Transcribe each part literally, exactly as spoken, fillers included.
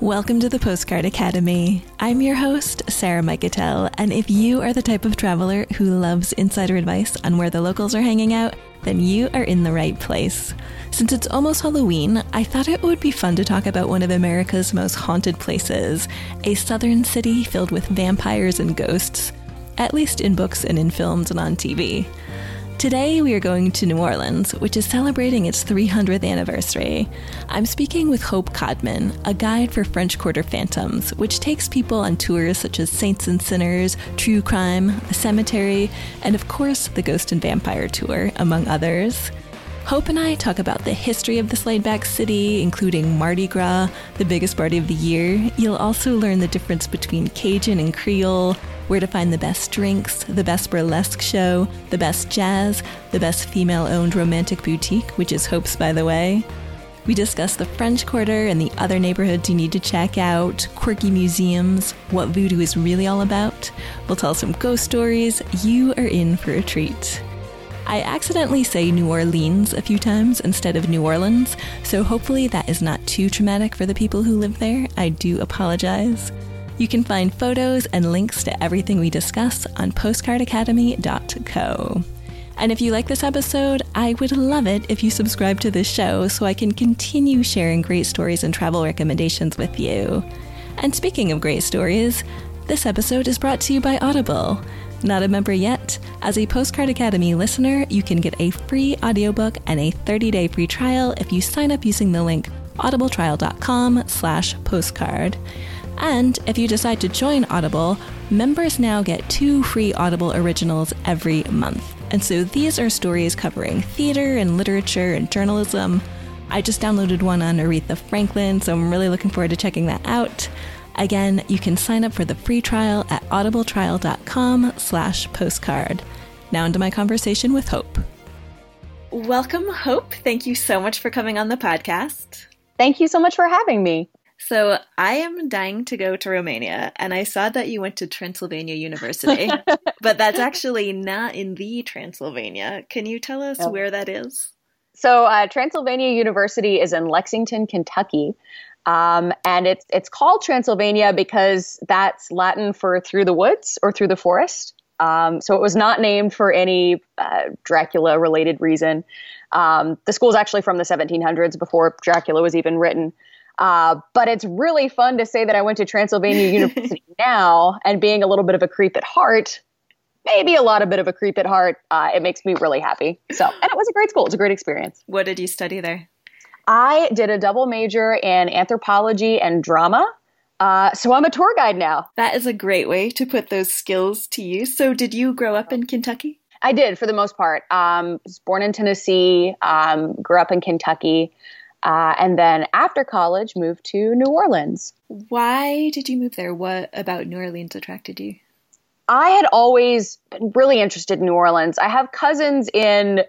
Welcome to the Postcard Academy. I'm your host, Sarah Michatel, and if you are the type of traveler who loves insider advice on where the locals are hanging out, then you are in the right place. Since it's almost Halloween, I thought it would be fun to talk about one of America's most haunted places, a southern city filled with vampires and ghosts, at least in books and in films and on T V. Today, we are going to New Orleans, which is celebrating its three hundredth anniversary. I'm speaking with Hope Codman, a guide for French Quarter Phantoms, which takes people on tours such as Saints and Sinners, True Crime, the Cemetery, and of course, the Ghost and Vampire Tour, among others. Hope and I talk about the history of this laid-back city, including Mardi Gras, the biggest party of the year. You'll also learn the difference between Cajun and Creole, where to find the best drinks, the best burlesque show, the best jazz, the best female-owned romantic boutique, which is Hope's, by the way. We discuss the French Quarter and the other neighborhoods you need to check out, quirky museums, what voodoo is really all about. We'll tell some ghost stories. You are in for a treat. I accidentally say New Orleans a few times instead of New Orleans, so hopefully that is not too traumatic for the people who live there. I do apologize. You can find photos and links to everything we discuss on postcard academy dot co. And if you like this episode, I would love it if you subscribe to this show so I can continue sharing great stories and travel recommendations with you. And speaking of great stories, this episode is brought to you by Audible. Not a member yet? As a Postcard Academy listener, you can get a free audiobook and a thirty-day free trial if you sign up using the link audible trial dot com slash postcard. And if you decide to join Audible, members now get two free Audible originals every month. And so these are stories covering theater and literature and journalism. I just downloaded one on Aretha Franklin, so I'm really looking forward to checking that out. Again, you can sign up for the free trial at audible trial dot com slash postcard. Now into my conversation with Hope. Welcome, Hope. Thank you so much for coming on the podcast. Thank you so much for having me. So I am dying to go to Romania, and I saw that you went to Transylvania University, but that's actually not in the Transylvania. Can you tell us Yep. where that is? So uh, Transylvania University is in Lexington, Kentucky. Um, and it's it's called Transylvania because that's Latin for through the woods or through the forest. Um, so it was not named for any uh, Dracula-related reason. Um, the school's actually from the seventeen hundreds, before Dracula was even written. Uh, but it's really fun to say that I went to Transylvania University now, and being a little bit of a creep at heart, maybe a lot of bit of a creep at heart, uh, it makes me really happy. So, and it was a great school. It's a great experience. What did you study there? I did a double major in anthropology and drama, uh, so I'm a tour guide now. That is a great way to put those skills to use. So did you grow up in Kentucky? I did, for the most part. Um, was born in Tennessee, um, grew up in Kentucky, uh, and then after college moved to New Orleans. Why did you move there? What about New Orleans attracted you? I had always been really interested in New Orleans. I have cousins in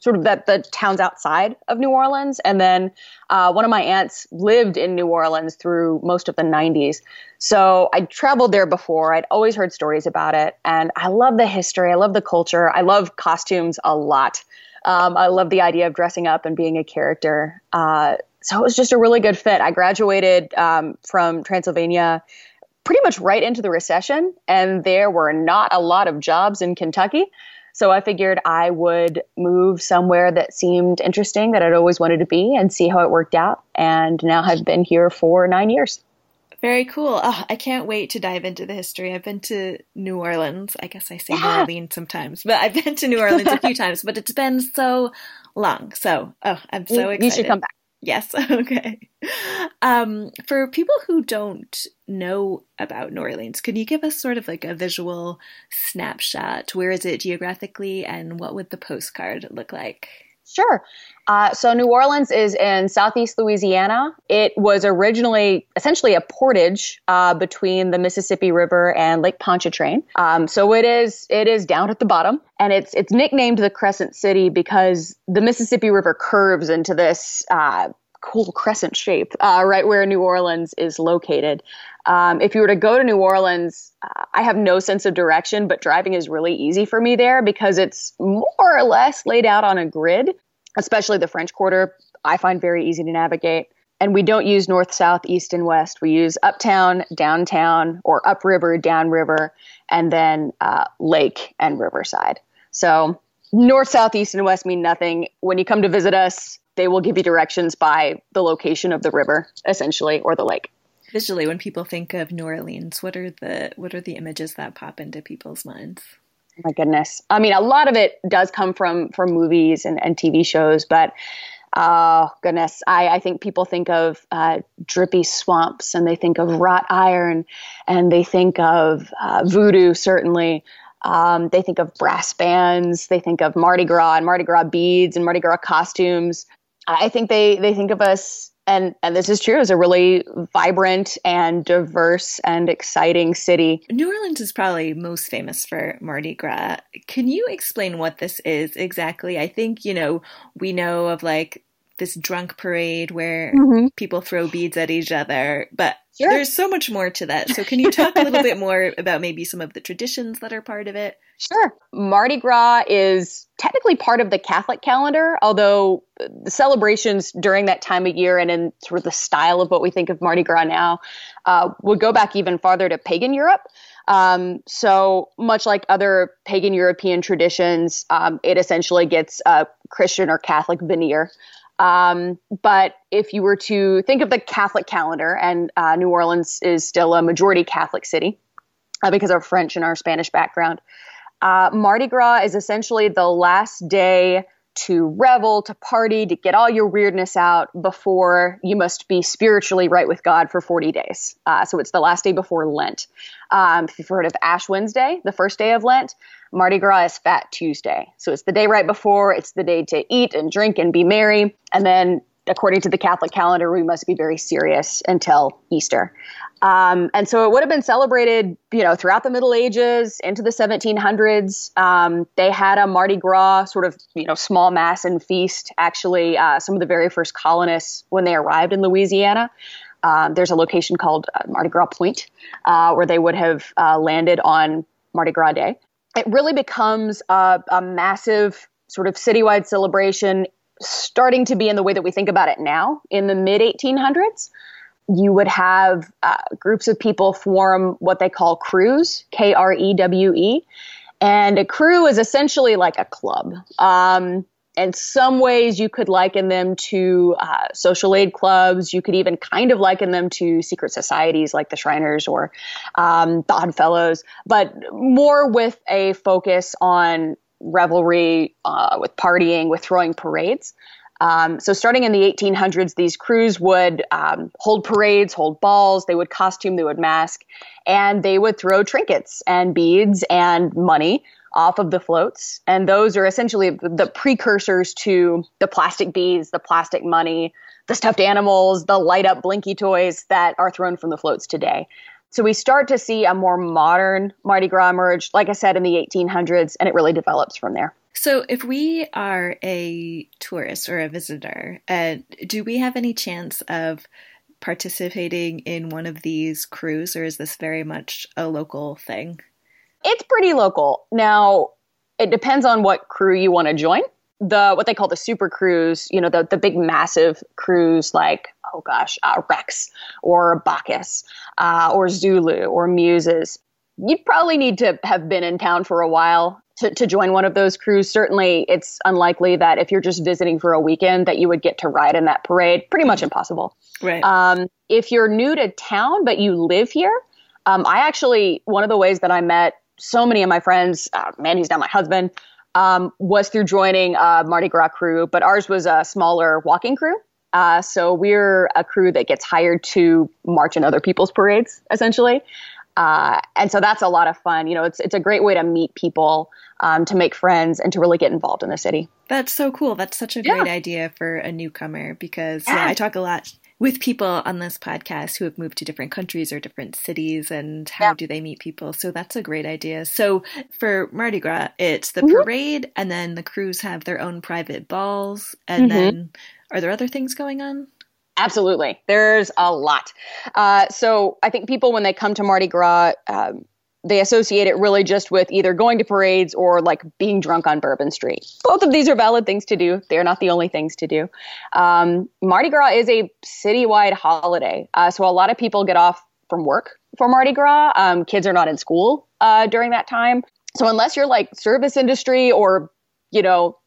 sort of that the towns outside of New Orleans. And then uh, one of my aunts lived in New Orleans through most of the nineties. So I traveled there before. I'd always heard stories about it. And I love the history. I love the culture. I love costumes a lot. Um, I love the idea of dressing up and being a character. Uh, so it was just a really good fit. I graduated um, from Transylvania pretty much right into the recession. And there were not a lot of jobs in Kentucky. So I figured I would move somewhere that seemed interesting, that I'd always wanted to be, and see how it worked out. And now I've been here for nine years. Very cool. Oh, I can't wait to dive into the history. I've been to New Orleans. I guess I say yeah. New Orleans sometimes, but I've been to New Orleans a few times, but it's been so long. So, oh, I'm so you, excited. You should come back. Yes. Okay. Um, for people who don't know about New Orleans, can you give us sort of like a visual snapshot? Where is it geographically, and what would the postcard look like? Sure. Uh, so New Orleans is in southeast Louisiana. It was originally essentially a portage uh, between the Mississippi River and Lake Pontchartrain. Um, so it is it is down at the bottom, and it's it's nicknamed the Crescent City because the Mississippi River curves into this uh, cool crescent shape uh, right where New Orleans is located. Um, if you were to go to New Orleans, uh, I have no sense of direction, but driving is really easy for me there because it's more or less laid out on a grid. Especially the French Quarter, I find very easy to navigate. And we don't use north, south, east, and west. We use uptown, downtown, or upriver, downriver, and then uh, lake and riverside. So north, south, east, and west mean nothing. When you come to visit us, they will give you directions by the location of the river, essentially, or the lake. Visually, when people think of New Orleans, what are the what are the images that pop into people's minds? Oh my goodness. I mean, a lot of it does come from, from movies and, and T V shows, but oh, goodness. I, I think people think of uh, drippy swamps, and they think of wrought iron, and they think of uh, voodoo, certainly. Um, they think of brass bands. They think of Mardi Gras and Mardi Gras beads and Mardi Gras costumes. I think they, they think of us, and, and this is true, as a really vibrant and diverse and exciting city. New Orleans is probably most famous for Mardi Gras. Can you explain what this is exactly? I think, you know, we know of like this drunk parade where mm-hmm. people throw beads at each other, but sure. There's so much more to that. So can you talk a little bit more about maybe some of the traditions that are part of it? Sure. Mardi Gras is technically part of the Catholic calendar, although the celebrations during that time of year and in sort of the style of what we think of Mardi Gras now uh, would go back even farther to pagan Europe. Um, so much like other pagan European traditions, um, it essentially gets a Christian or Catholic veneer. Um, but if you were to think of the Catholic calendar, and uh, New Orleans is still a majority Catholic city uh, because of our French and our Spanish background, uh, Mardi Gras is essentially the last day to revel, to party, to get all your weirdness out before you must be spiritually right with God for forty days. Uh, so it's the last day before Lent. Um, if you've heard of Ash Wednesday, the first day of Lent, Mardi Gras is Fat Tuesday. So it's the day right before, it's the day to eat and drink and be merry. And then according to the Catholic calendar, we must be very serious until Easter. Um, and so it would have been celebrated, you know, throughout the Middle Ages into the seventeen hundreds. Um, they had a Mardi Gras sort of, you know, small mass and feast. Actually, uh, some of the very first colonists, when they arrived in Louisiana, um, there's a location called uh, Mardi Gras Point, uh, where they would have uh, landed on Mardi Gras Day. It really becomes a, a massive sort of citywide celebration, starting to be in the way that we think about it now in the mid eighteen hundreds. You would have uh, groups of people form what they call crews, K R E W E. And a crew is essentially like a club. Um, in some ways, you could liken them to uh, social aid clubs. You could even kind of liken them to secret societies like the Shriners or um, the Odd Fellows, but more with a focus on revelry, uh, with partying, with throwing parades. Um, so starting in the eighteen hundreds, these crews would um, hold parades, hold balls, they would costume, they would mask, and they would throw trinkets and beads and money off of the floats. And those are essentially the precursors to the plastic beads, the plastic money, the stuffed animals, the light up blinky toys that are thrown from the floats today. So we start to see a more modern Mardi Gras emerge, like I said, in the eighteen hundreds, and it really develops from there. So if we are a tourist or a visitor, uh, do we have any chance of participating in one of these crews, or is this very much a local thing? It's pretty local. Now, it depends on what crew you want to join. The what they call the super crews, you know, the, the big massive crews like, oh gosh, uh, Rex or Bacchus uh, or Zulu or Muses. You'd probably need to have been in town for a while to, to join one of those crews. Certainly, it's unlikely that if you're just visiting for a weekend that you would get to ride in that parade. Pretty much impossible. Right. Um, if you're new to town but you live here, um, I actually, one of the ways that I met so many of my friends, uh, man, he's now my husband, Um, was through joining a Mardi Gras crew, but ours was a smaller walking crew. Uh, so we're a crew that gets hired to march in other people's parades, essentially. Uh, and so that's a lot of fun. You know, it's it's a great way to meet people, um, to make friends, and to really get involved in the city. That's so cool. That's such a yeah. great idea for a newcomer because yeah. Yeah, I talk a lot with people on this podcast who have moved to different countries or different cities and how yeah. do they meet people. So that's a great idea. So for Mardi Gras, it's the mm-hmm. parade, and then the crews have their own private balls. And mm-hmm. then are there other things going on? Absolutely. There's a lot. Uh, so I think people, when they come to Mardi Gras, um, they associate it really just with either going to parades or like being drunk on Bourbon Street. Both of these are valid things to do. They're not the only things to do. Um, Mardi Gras is a citywide holiday. Uh, so a lot of people get off from work for Mardi Gras. Um, kids are not in school uh, during that time. So unless you're like service industry or, you know,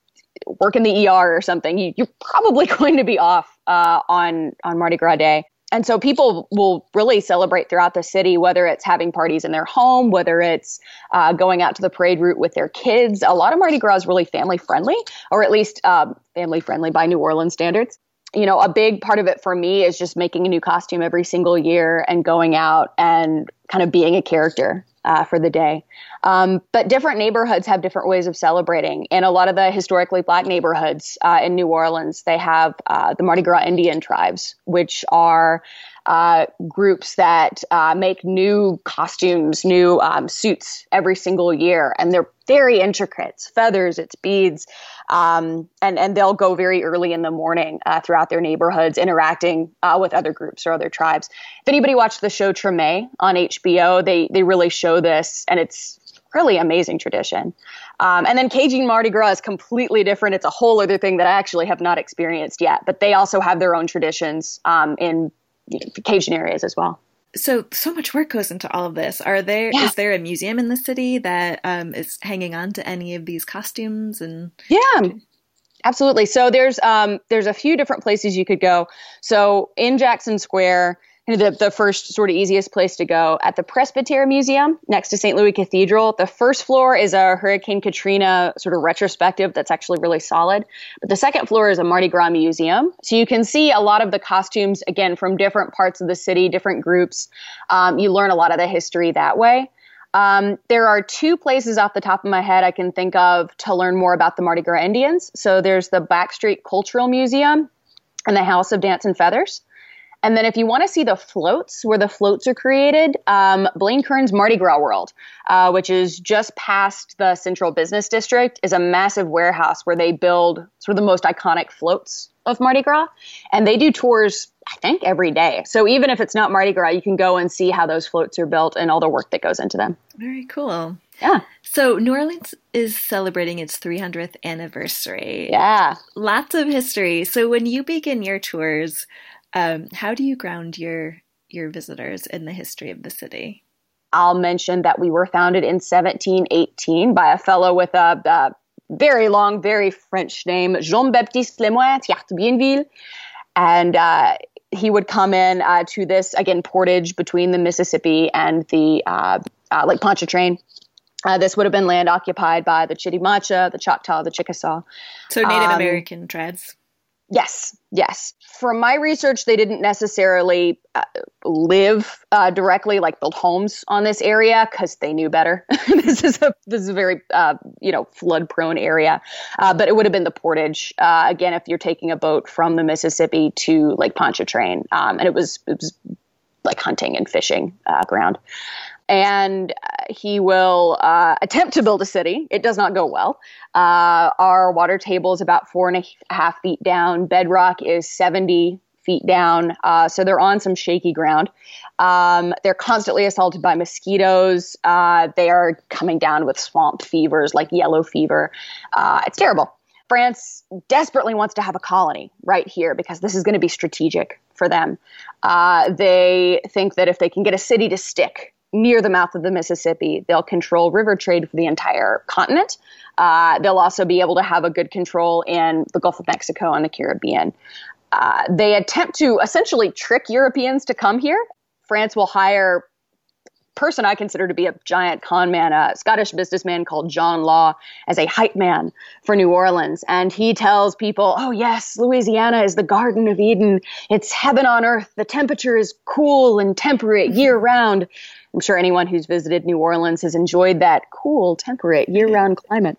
work in the E R or something, you, you're probably going to be off uh, on, on Mardi Gras Day. And so people will really celebrate throughout the city, whether it's having parties in their home, whether it's uh, going out to the parade route with their kids. A lot of Mardi Gras is really family friendly, or at least um, family friendly by New Orleans standards. You know, a big part of it for me is just making a new costume every single year and going out and kind of being a character uh, for the day. Um, but different neighborhoods have different ways of celebrating. And a lot of the historically Black neighborhoods uh, in New Orleans, they have uh, the Mardi Gras Indian tribes, which are uh, groups that uh, make new costumes, new um, suits every single year. And they're very intricate. It's feathers, it's beads. Um, and, and they'll go very early in the morning uh, throughout their neighborhoods, interacting uh, with other groups or other tribes. If anybody watched the show Treme on H B O, they, they really show this. And it's really amazing tradition. Um, and then Cajun Mardi Gras is completely different. It's a whole other thing that I actually have not experienced yet, but they also have their own traditions um, in you know, Cajun areas as well. So, so much work goes into all of this. Are there, yeah. Is there a museum in the city that um, is hanging on to any of these costumes? And yeah, absolutely. So there's, um, there's a few different places you could go. So in Jackson Square, The, the first sort of easiest place to go at the Presbytère Museum next to Saint Louis Cathedral. The first floor is a Hurricane Katrina sort of retrospective that's actually really solid. But the second floor is a Mardi Gras museum. So you can see a lot of the costumes, again, from different parts of the city, different groups. Um, you learn a lot of the history that way. Um, there are two places off the top of my head I can think of to learn more about the Mardi Gras Indians. So there's the Backstreet Cultural Museum and the House of Dance and Feathers. And then if you want to see the floats, where the floats are created, um, Blaine Kern's Mardi Gras World, uh, which is just past the Central Business District, is a massive warehouse where they build sort of the most iconic floats of Mardi Gras. And they do tours, I think, every day. So even if it's not Mardi Gras, you can go and see how those floats are built and all the work that goes into them. Very cool. Yeah. So New Orleans is celebrating its three hundredth anniversary. Yeah. Lots of history. So when you begin your tours, Um, how do you ground your your visitors in the history of the city? I'll mention that we were founded in seventeen eighteen by a fellow with a, a very long, very French name, Jean-Baptiste Lemoyne Thiertbienville. And uh, he would come in uh, to this, again, portage between the Mississippi and the uh, uh, Lake Pontchartrain. Uh, this would have been land occupied by the Chitimacha, the Choctaw, the Chickasaw. So Native um, American tribes. Yes, yes. From my research, they didn't necessarily uh, live uh, directly, like build homes on this area, because they knew better. This is a this is a very uh, you know flood-prone area, uh, but it would have been the portage uh, again if you're taking a boat from the Mississippi to Lake Pontchartrain, um, and it was it was like hunting and fishing uh, ground. And he will uh, attempt to build a city. It does not go well. Uh, our water table is about four and a half feet down. Bedrock is seventy feet down. Uh, so they're on some shaky ground. Um, they're constantly assaulted by mosquitoes. Uh, they are coming down with swamp fevers like yellow fever. Uh, it's terrible. France desperately wants to have a colony right here because this is going to be strategic for them. Uh, they think that if they can get a city to stick near the mouth of the Mississippi, they'll control river trade for the entire continent. Uh, they'll also be able to have a good control in the Gulf of Mexico and the Caribbean. Uh, they attempt to essentially trick Europeans to come here. France will hire a person I consider to be a giant con man, a Scottish businessman called John Law, as a hype man for New Orleans. And he tells people, oh yes, Louisiana is the Garden of Eden. It's heaven on earth. The temperature is cool and temperate year round. I'm sure anyone who's visited New Orleans has enjoyed that cool, temperate, year-round climate.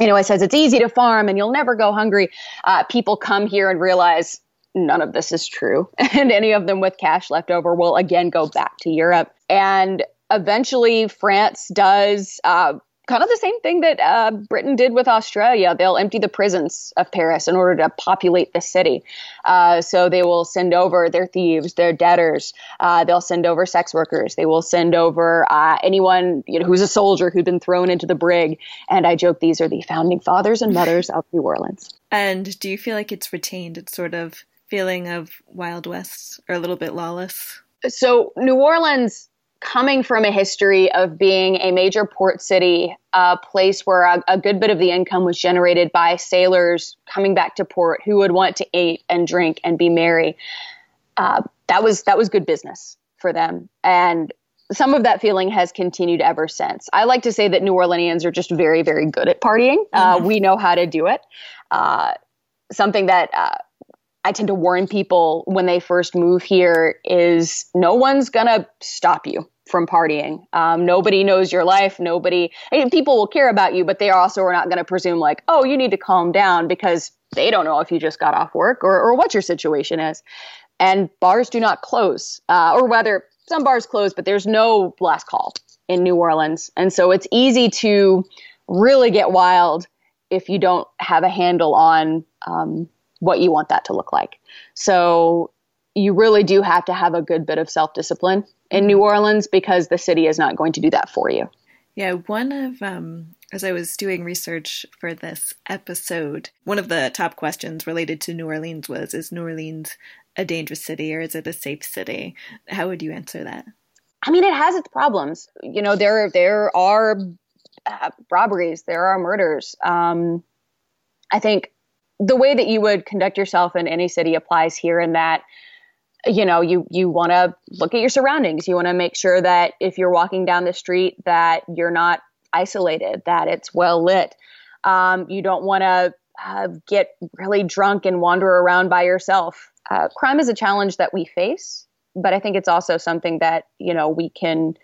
You know, it says it's easy to farm and you'll never go hungry. Uh, people come here and realize none of this is true. And any of them with cash left over will again go back to Europe. And eventually France does uh, kind of the same thing that uh, Britain did with Australia. They'll empty the prisons of Paris in order to populate the city. Uh, so they will send over their thieves, their debtors. Uh, they'll send over sex workers. They will send over uh, anyone you know, who's a soldier who'd been thrown into the brig. And I joke, these are the founding fathers and mothers of New Orleans. And do you feel like it's retained its sort of feeling of Wild West or a little bit lawless? So New Orleans, coming from a history of being a major port city, a place where a, a good bit of the income was generated by sailors coming back to port who would want to eat and drink and be merry. Uh, that was that was good business for them. And some of that feeling has continued ever since. I like to say that New Orleanians are just very, very good at partying. Uh, mm-hmm. We know how to do it. Uh, something that uh, I tend to warn people when they first move here is no one's going to stop you from partying. Um, nobody knows your life. Nobody, I mean, people will care about you, but they also are not going to presume like, oh, you need to calm down, because they don't know if you just got off work or, or what your situation is. And bars do not close, uh, or whether some bars close, but there's no last call in New Orleans. And so it's easy to really get wild if you don't have a handle on, um, what you want that to look like. So you really do have to have a good bit of self-discipline in New Orleans, because the city is not going to do that for you. Yeah, one of, um, as I was doing research for this episode, one of the top questions related to New Orleans was, is New Orleans a dangerous city or is it a safe city? How would you answer that? I mean, it has its problems. You know, there, there are uh, robberies, there are murders. Um, I think the way that you would conduct yourself in any city applies here, in that, you know, you, you want to look at your surroundings. You want to make sure that if you're walking down the street that you're not isolated, that it's well lit. Um, you don't want to uh, get really drunk and wander around by yourself. Uh, crime is a challenge that we face, but I think it's also something that, you know, we can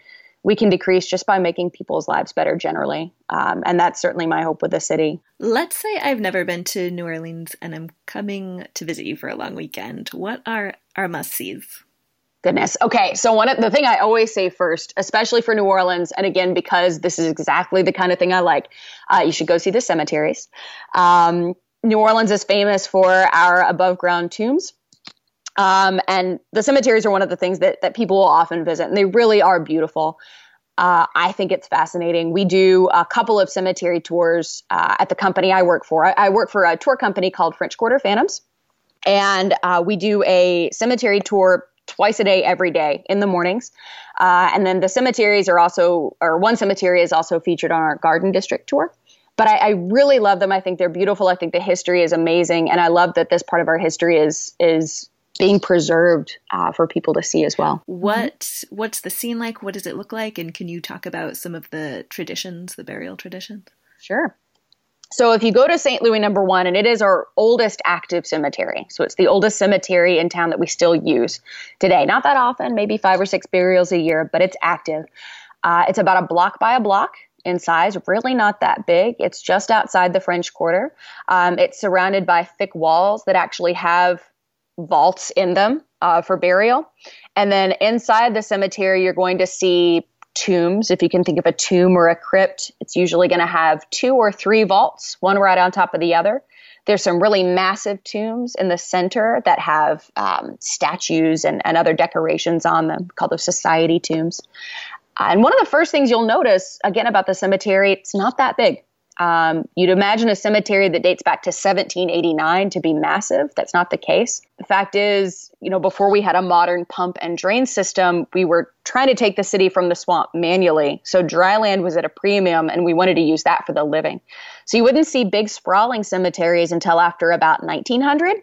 we can decrease just by making people's lives better generally. Um, and that's certainly my hope with the city. Let's say I've never been to New Orleans and I'm coming to visit you for a long weekend. What are our must-sees? Goodness. Okay. So one of the thing I always say first, especially for New Orleans, and again, because this is exactly the kind of thing I like, uh, you should go see the cemeteries. Um, New Orleans is famous for our above-ground tombs. Um, and the cemeteries are one of the things that, that people will often visit, and they really are beautiful. Uh, I think it's fascinating. We do a couple of cemetery tours uh, at the company I work for. I, I work for a tour company called French Quarter Phantoms, and uh, we do a cemetery tour twice a day, every day in the mornings. Uh, and then the cemeteries are also, or one cemetery is also featured on our Garden District tour. But I, I really love them. I think they're beautiful. I think the history is amazing, and I love that this part of our history is is. being preserved uh, for people to see as well. What What's the scene like? What does it look like? And can you talk about some of the traditions, the burial traditions? Sure. So if you go to Saint Louis number one, and it is our oldest active cemetery. So it's the oldest cemetery in town that we still use today. Not that often, maybe five or six burials a year, but it's active. Uh, it's about a block by a block in size, really not that big. It's just outside the French Quarter. Um, it's surrounded by thick walls that actually have vaults in them uh, for burial. And then inside the cemetery, you're going to see tombs. If you can think of a tomb or a crypt, it's usually going to have two or three vaults, one right on top of the other. There's some really massive tombs in the center that have um, statues and, and other decorations on them, called those society tombs. Uh, and one of the first things you'll notice, again, about the cemetery, it's not that big. Um, you'd imagine a cemetery that dates back to seventeen eighty-nine to be massive. That's not the case. The fact is, you know, before we had a modern pump and drain system, we were trying to take the city from the swamp manually. So dry land was at a premium, and we wanted to use that for the living. So you wouldn't see big sprawling cemeteries until after about nineteen hundred,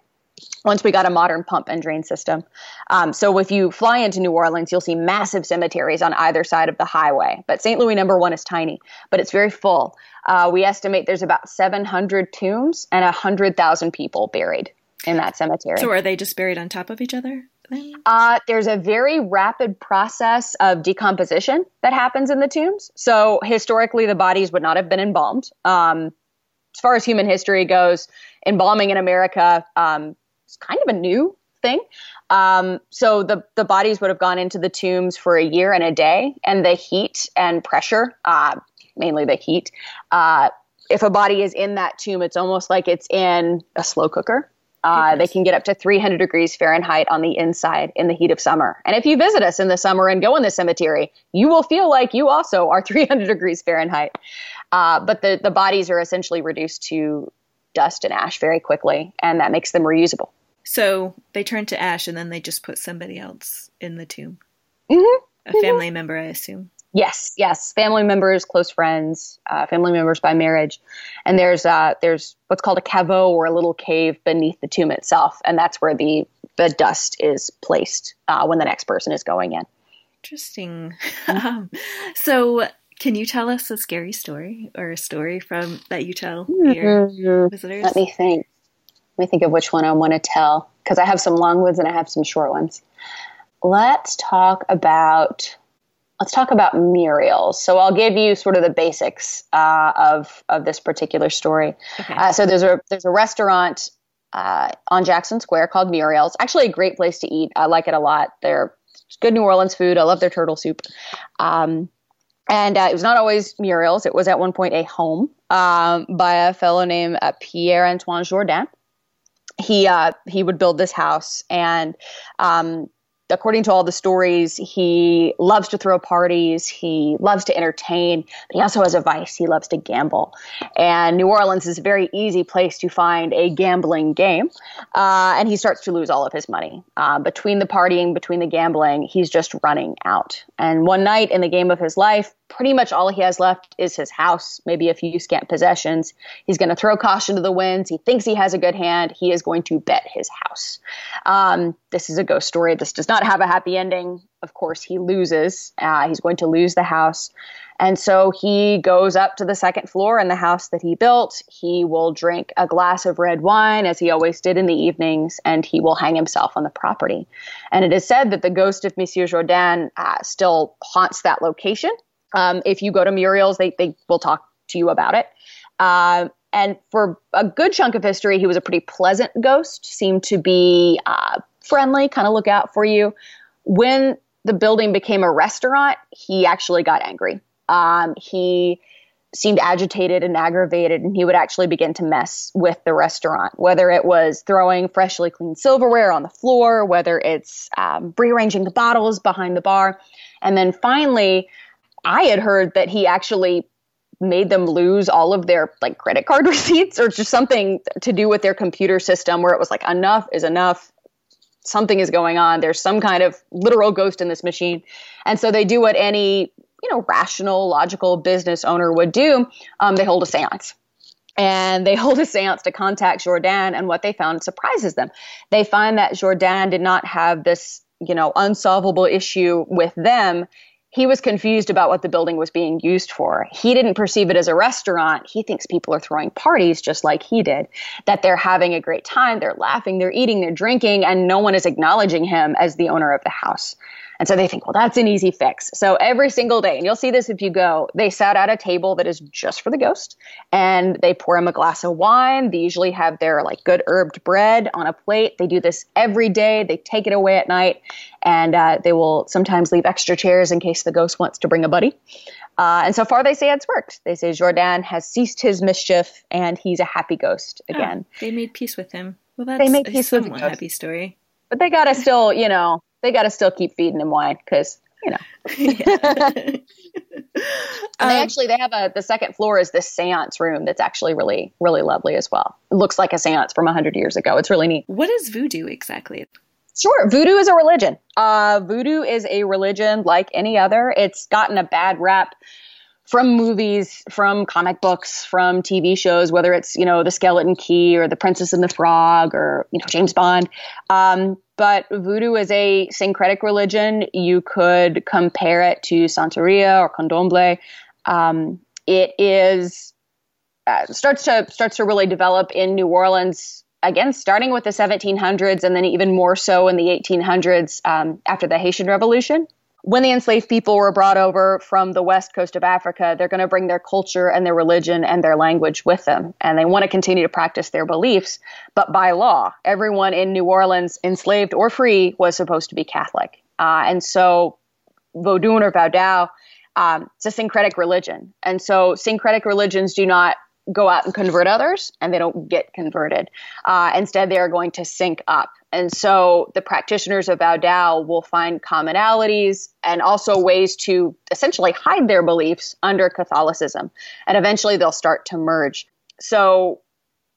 once we got a modern pump and drain system. Um, so if you fly into New Orleans, you'll see massive cemeteries on either side of the highway. But Saint Louis number one is tiny, but it's very full. Uh, we estimate there's about seven hundred tombs and one hundred thousand people buried in that cemetery. So are they just buried on top of each other? Uh, there's a very rapid process of decomposition that happens in the tombs. So historically, the bodies would not have been embalmed. Um, as far as human history goes, embalming in America um, is kind of a new thing. Um, so the, the bodies would have gone into the tombs for a year and a day, and the heat and pressure uh, mainly the heat. Uh, if a body is in that tomb, it's almost like it's in a slow cooker. Uh, they can get up to three hundred degrees Fahrenheit on the inside in the heat of summer. And if you visit us in the summer and go in the cemetery, you will feel like you also are three hundred degrees Fahrenheit. Uh, but the, the bodies are essentially reduced to dust and ash very quickly, and that makes them reusable. So they turn to ash, and then they just put somebody else in the tomb. Mm-hmm. A family mm-hmm. member, I assume. Yes, yes. Family members, close friends, uh, family members by marriage. And there's uh, there's what's called a caveau, or a little cave beneath the tomb itself. And that's where the, the dust is placed uh, when the next person is going in. Interesting. Mm-hmm. Um, so can you tell us a scary story or a story from that you tell your mm-hmm. visitors? Let me think. Let me think of which one I want to tell, because I have some long ones and I have some short ones. Let's talk about... Let's talk about Muriel's. So I'll give you sort of the basics uh, of of this particular story. Okay. Uh, so there's a there's a restaurant uh, on Jackson Square called Muriel's. Actually, a great place to eat. I like it a lot. They're good New Orleans food. I love their turtle soup. Um, and uh, it was not always Muriel's. It was at one point a home um, by a fellow named uh, Pierre Antoine Jourdain. He uh, he would build this house, and um, according to all the stories, he loves to throw parties. He loves to entertain, but he also has a vice. He loves to gamble. And New Orleans is a very easy place to find a gambling game. Uh, and he starts to lose all of his money. Uh, between the partying, between the gambling, he's just running out. And one night in the game of his life, pretty much all he has left is his house, maybe a few scant possessions. He's going to throw caution to the winds. He thinks he has a good hand. He is going to bet his house. Um, this is a ghost story. This does not have a happy ending. Of course, he loses. Uh, he's going to lose the house. And so he goes up to the second floor in the house that he built. He will drink a glass of red wine, as he always did in the evenings, and he will hang himself on the property. And it is said that the ghost of Monsieur Jourdain uh, still haunts that location. Um, if you go to Muriel's, they, they will talk to you about it. Uh, and for a good chunk of history, he was a pretty pleasant ghost, seemed to be uh, friendly, kind of look out for you. When the building became a restaurant, he actually got angry. Um, he seemed agitated and aggravated, and he would actually begin to mess with the restaurant, whether it was throwing freshly cleaned silverware on the floor, whether it's um, rearranging the bottles behind the bar. And then finally... I had heard that he actually made them lose all of their like credit card receipts, or just something to do with their computer system, where it was like, enough is enough. Something is going on. There's some kind of literal ghost in this machine. And so they do what any, you know, rational, logical business owner would do. Um, they hold a seance. And they hold a seance to contact Jourdain, and what they found surprises them. They find that Jourdain did not have this, you know, unsolvable issue with them. He was confused about what the building was being used for. He didn't perceive it as a restaurant. He thinks people are throwing parties just like he did, that they're having a great time, they're laughing, they're eating, they're drinking, and no one is acknowledging him as the owner of the house. And so they think, well, that's an easy fix. So every single day, and you'll see this if you go, they set out a table that is just for the ghost, and they pour him a glass of wine. They usually have their like good herbed bread on a plate. They do this every day. They take it away at night, and uh, they will sometimes leave extra chairs in case the ghost wants to bring a buddy. Uh, and so far, they say it's worked. They say Jourdain has ceased his mischief, and he's a happy ghost again. Oh, they made peace with him. Well, that's they made a peace somewhat with the ghost. Happy story. But they gotta still, you know. They got to still keep feeding him wine because, you know. And um, they actually, they have a, the second floor is this seance room that's actually really, really lovely as well. It looks like a seance from one hundred years ago. It's really neat. What is voodoo exactly? Sure. Voodoo is a religion. Uh, voodoo is a religion like any other. It's gotten a bad rap from movies, from comic books, from T V shows, whether it's, you know, The Skeleton Key or The Princess and the Frog or, you know, James Bond. Um, but voodoo is a syncretic religion. You could compare it to Santeria or Condomble. Um, it is uh, starts to starts to really develop in New Orleans, again, starting with the seventeen hundreds and then even more so in the eighteen hundreds um, after the Haitian Revolution. When the enslaved people were brought over from the west coast of Africa, they're going to bring their culture and their religion and their language with them. And they want to continue to practice their beliefs. But by law, everyone in New Orleans, enslaved or free, was supposed to be Catholic. Uh, and so Vodun or Vaudou um, it's a syncretic religion. And so syncretic religions do not go out and convert others, and they don't get converted. Uh, instead, they are going to sync up. And so the practitioners of Bao Dao will find commonalities and also ways to essentially hide their beliefs under Catholicism. And eventually they'll start to merge. So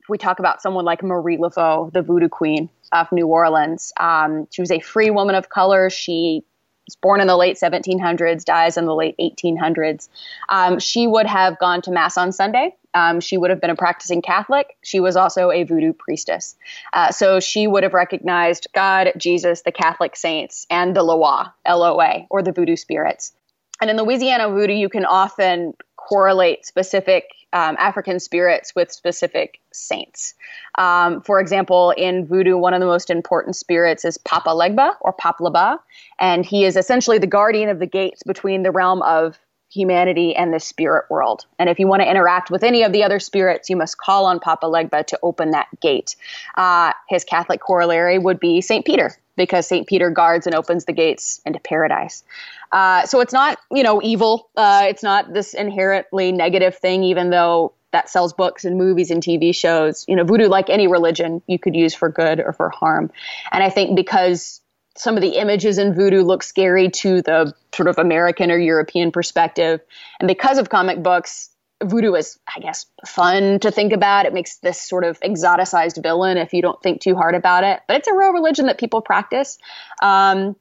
if we talk about someone like Marie Laveau, the Voodoo Queen of New Orleans, um, she was a free woman of color. She was born in the late seventeen hundreds, dies in the late eighteen hundreds. Um, she would have gone to Mass on Sunday. Um, she would have been a practicing Catholic. She was also a voodoo priestess. Uh, so she would have recognized God, Jesus, the Catholic saints, and the Loa, L O A, or the voodoo spirits. And in Louisiana voodoo, you can often correlate specific um, African spirits with specific saints. Um, for example, in voodoo, one of the most important spirits is Papa Legba, or Papa Legba, and he is essentially the guardian of the gates between the realm of humanity and the spirit world. And if you want to interact with any of the other spirits, you must call on Papa Legba to open that gate. Uh, his Catholic corollary would be Saint Peter, because Saint Peter guards and opens the gates into paradise. Uh, so it's not, you know, evil. Uh, it's not this inherently negative thing, even though that sells books and movies and T V shows. You know, voodoo, like any religion, you could use for good or for harm. And I think because some of the images in voodoo look scary to the sort of American or European perspective. And because of comic books, voodoo is, I guess, fun to think about. It makes this sort of exoticized villain if you don't think too hard about it. But it's a real religion that people practice. Um,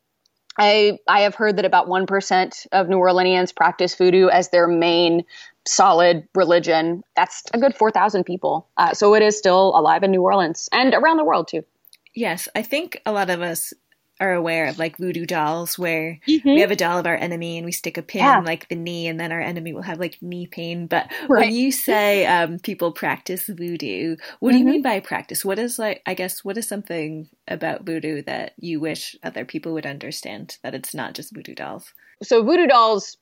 I I have heard that about one percent of New Orleanians practice voodoo as their main solid religion. That's a good four thousand people. Uh, so it is still alive in New Orleans and around the world, too. Yes, I think a lot of us are aware of like voodoo dolls where mm-hmm. we have a doll of our enemy and we stick a pin yeah. in like the knee, and then our enemy will have like knee pain. But right. when you say um, people practice voodoo, what mm-hmm. do you mean by practice? What is like, I guess, what is something about voodoo that you wish other people would understand, that it's not just voodoo dolls? So voodoo dolls,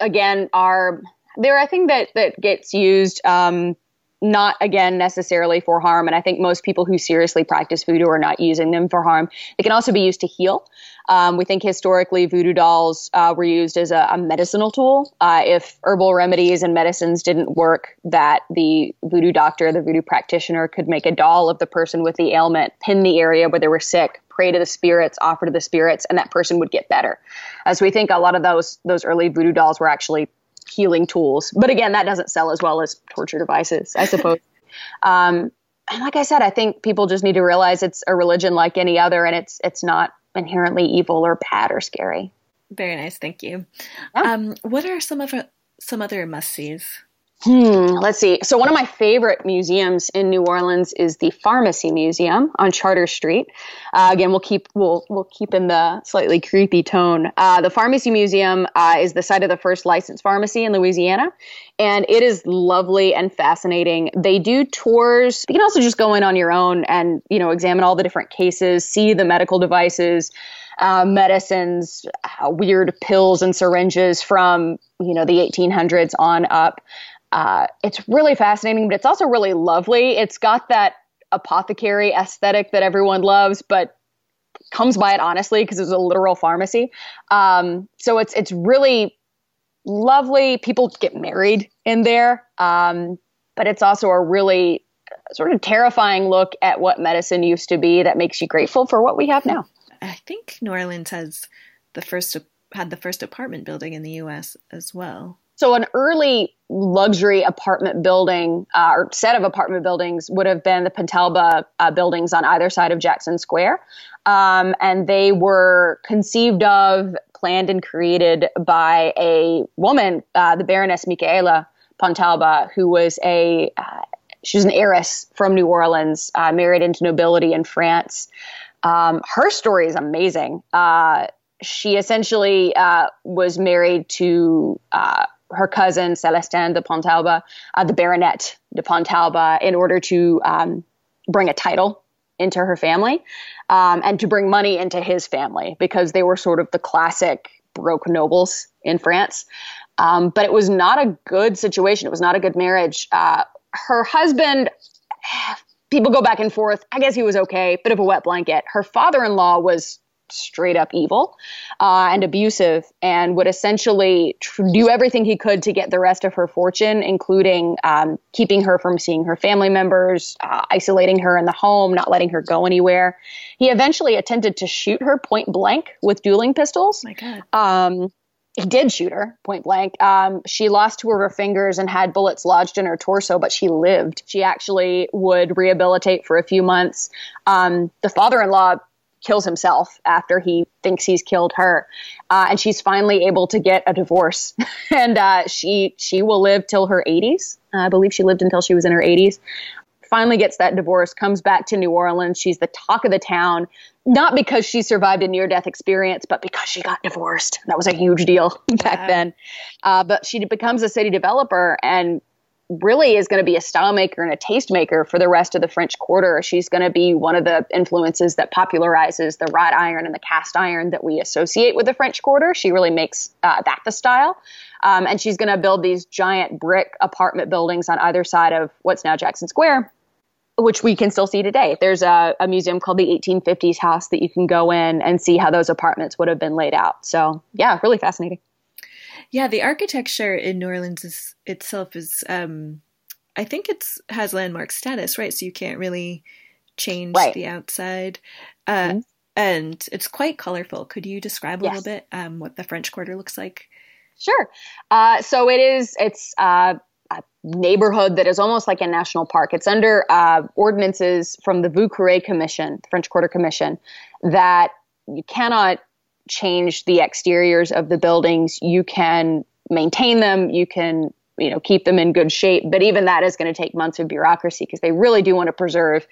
again, are, they're a thing that, that gets used um, not, again, necessarily for harm. And I think most people who seriously practice voodoo are not using them for harm. They can also be used to heal. Um, we think historically voodoo dolls uh, were used as a, a medicinal tool. Uh, if herbal remedies and medicines didn't work, that the voodoo doctor, the voodoo practitioner, could make a doll of the person with the ailment, pin the area where they were sick, pray to the spirits, offer to the spirits, and that person would get better. Uh, so we think a lot of those those early voodoo dolls were actually healing tools. But again, that doesn't sell as well as torture devices, I suppose. um, and like I said, I think people just need to realize it's a religion like any other, and it's it's not inherently evil or bad or scary. Very nice. Thank you. Yeah. Um, what are some of some other must-sees? Hmm, let's see. So one of my favorite museums in New Orleans is the Pharmacy Museum on Charter Street. Uh, again, we'll keep we'll we'll keep in the slightly creepy tone. Uh, the Pharmacy Museum uh, is the site of the first licensed pharmacy in Louisiana, and it is lovely and fascinating. They do tours. You can also just go in on your own and, you know, examine all the different cases, see the medical devices, uh, medicines, uh, weird pills and syringes from, you know, the eighteen hundreds on up. Uh, it's really fascinating, but it's also really lovely. It's got that apothecary aesthetic that everyone loves, but comes by it honestly because it's a literal pharmacy. Um, so it's it's really lovely. People get married in there, um, but it's also a really sort of terrifying look at what medicine used to be that makes you grateful for what we have now. I think New Orleans has the first had the first apartment building in the U S as well. So an early luxury apartment building uh, or set of apartment buildings would have been the Pentalba uh, buildings on either side of Jackson Square. Um, and they were conceived of, planned and created by a woman, uh, the Baroness Micaela Pentalba, who was a, uh, she was an heiress from New Orleans, uh, married into nobility in France. Um, her story is amazing. Uh, she essentially uh, was married to uh, her cousin, Celestin de Pentalba, uh, the Baronet de Pentalba, in order to um, bring a title into her family um, and to bring money into his family, because they were sort of the classic broke nobles in France. Um, but it was not a good situation. It was not a good marriage. Uh, her husband, people go back and forth. I guess he was okay, bit of a wet blanket. Her father-in-law was straight up evil uh, and abusive, and would essentially tr- do everything he could to get the rest of her fortune, including um, keeping her from seeing her family members, uh, isolating her in the home, not letting her go anywhere. He eventually attempted to shoot her point blank with dueling pistols. My God. Um, He did shoot her point blank. Um, she lost two of her fingers and had bullets lodged in her torso, but she lived. She actually would rehabilitate for a few months. Um, the father-in-law kills himself after he thinks he's killed her. Uh, and she's finally able to get a divorce. and uh, she she will live till her eighties. I believe she lived until she was in her eighties. Finally gets that divorce, comes back to New Orleans. She's the talk of the town, not because she survived a near-death experience, but because she got divorced. That was a huge deal back yeah. then. Uh, but she becomes a city developer and really is going to be a style maker and a taste maker for the rest of the French Quarter. She's going to be one of the influences that popularizes the wrought iron and the cast iron that we associate with the French Quarter. She really makes uh, that the style. Um, and she's going to build these giant brick apartment buildings on either side of what's now Jackson Square, which we can still see today. There's a, a museum called the eighteen fifties House that you can go in and see how those apartments would have been laid out. So yeah, really fascinating. Yeah. The architecture in New Orleans is, itself is, um, I think it's has landmark status, right? So you can't really change right. the outside. Uh, mm-hmm. And it's quite colorful. Could you describe a yes. little bit um, what the French Quarter looks like? Sure. Uh, so it is, it's, uh, a neighborhood that is almost like a national park. It's under uh, ordinances from the Vauquerès Commission, the French Quarter Commission, that you cannot change the exteriors of the buildings. You can maintain them. You can, you know, keep them in good shape. But even that is going to take months of bureaucracy because they really do want to preserve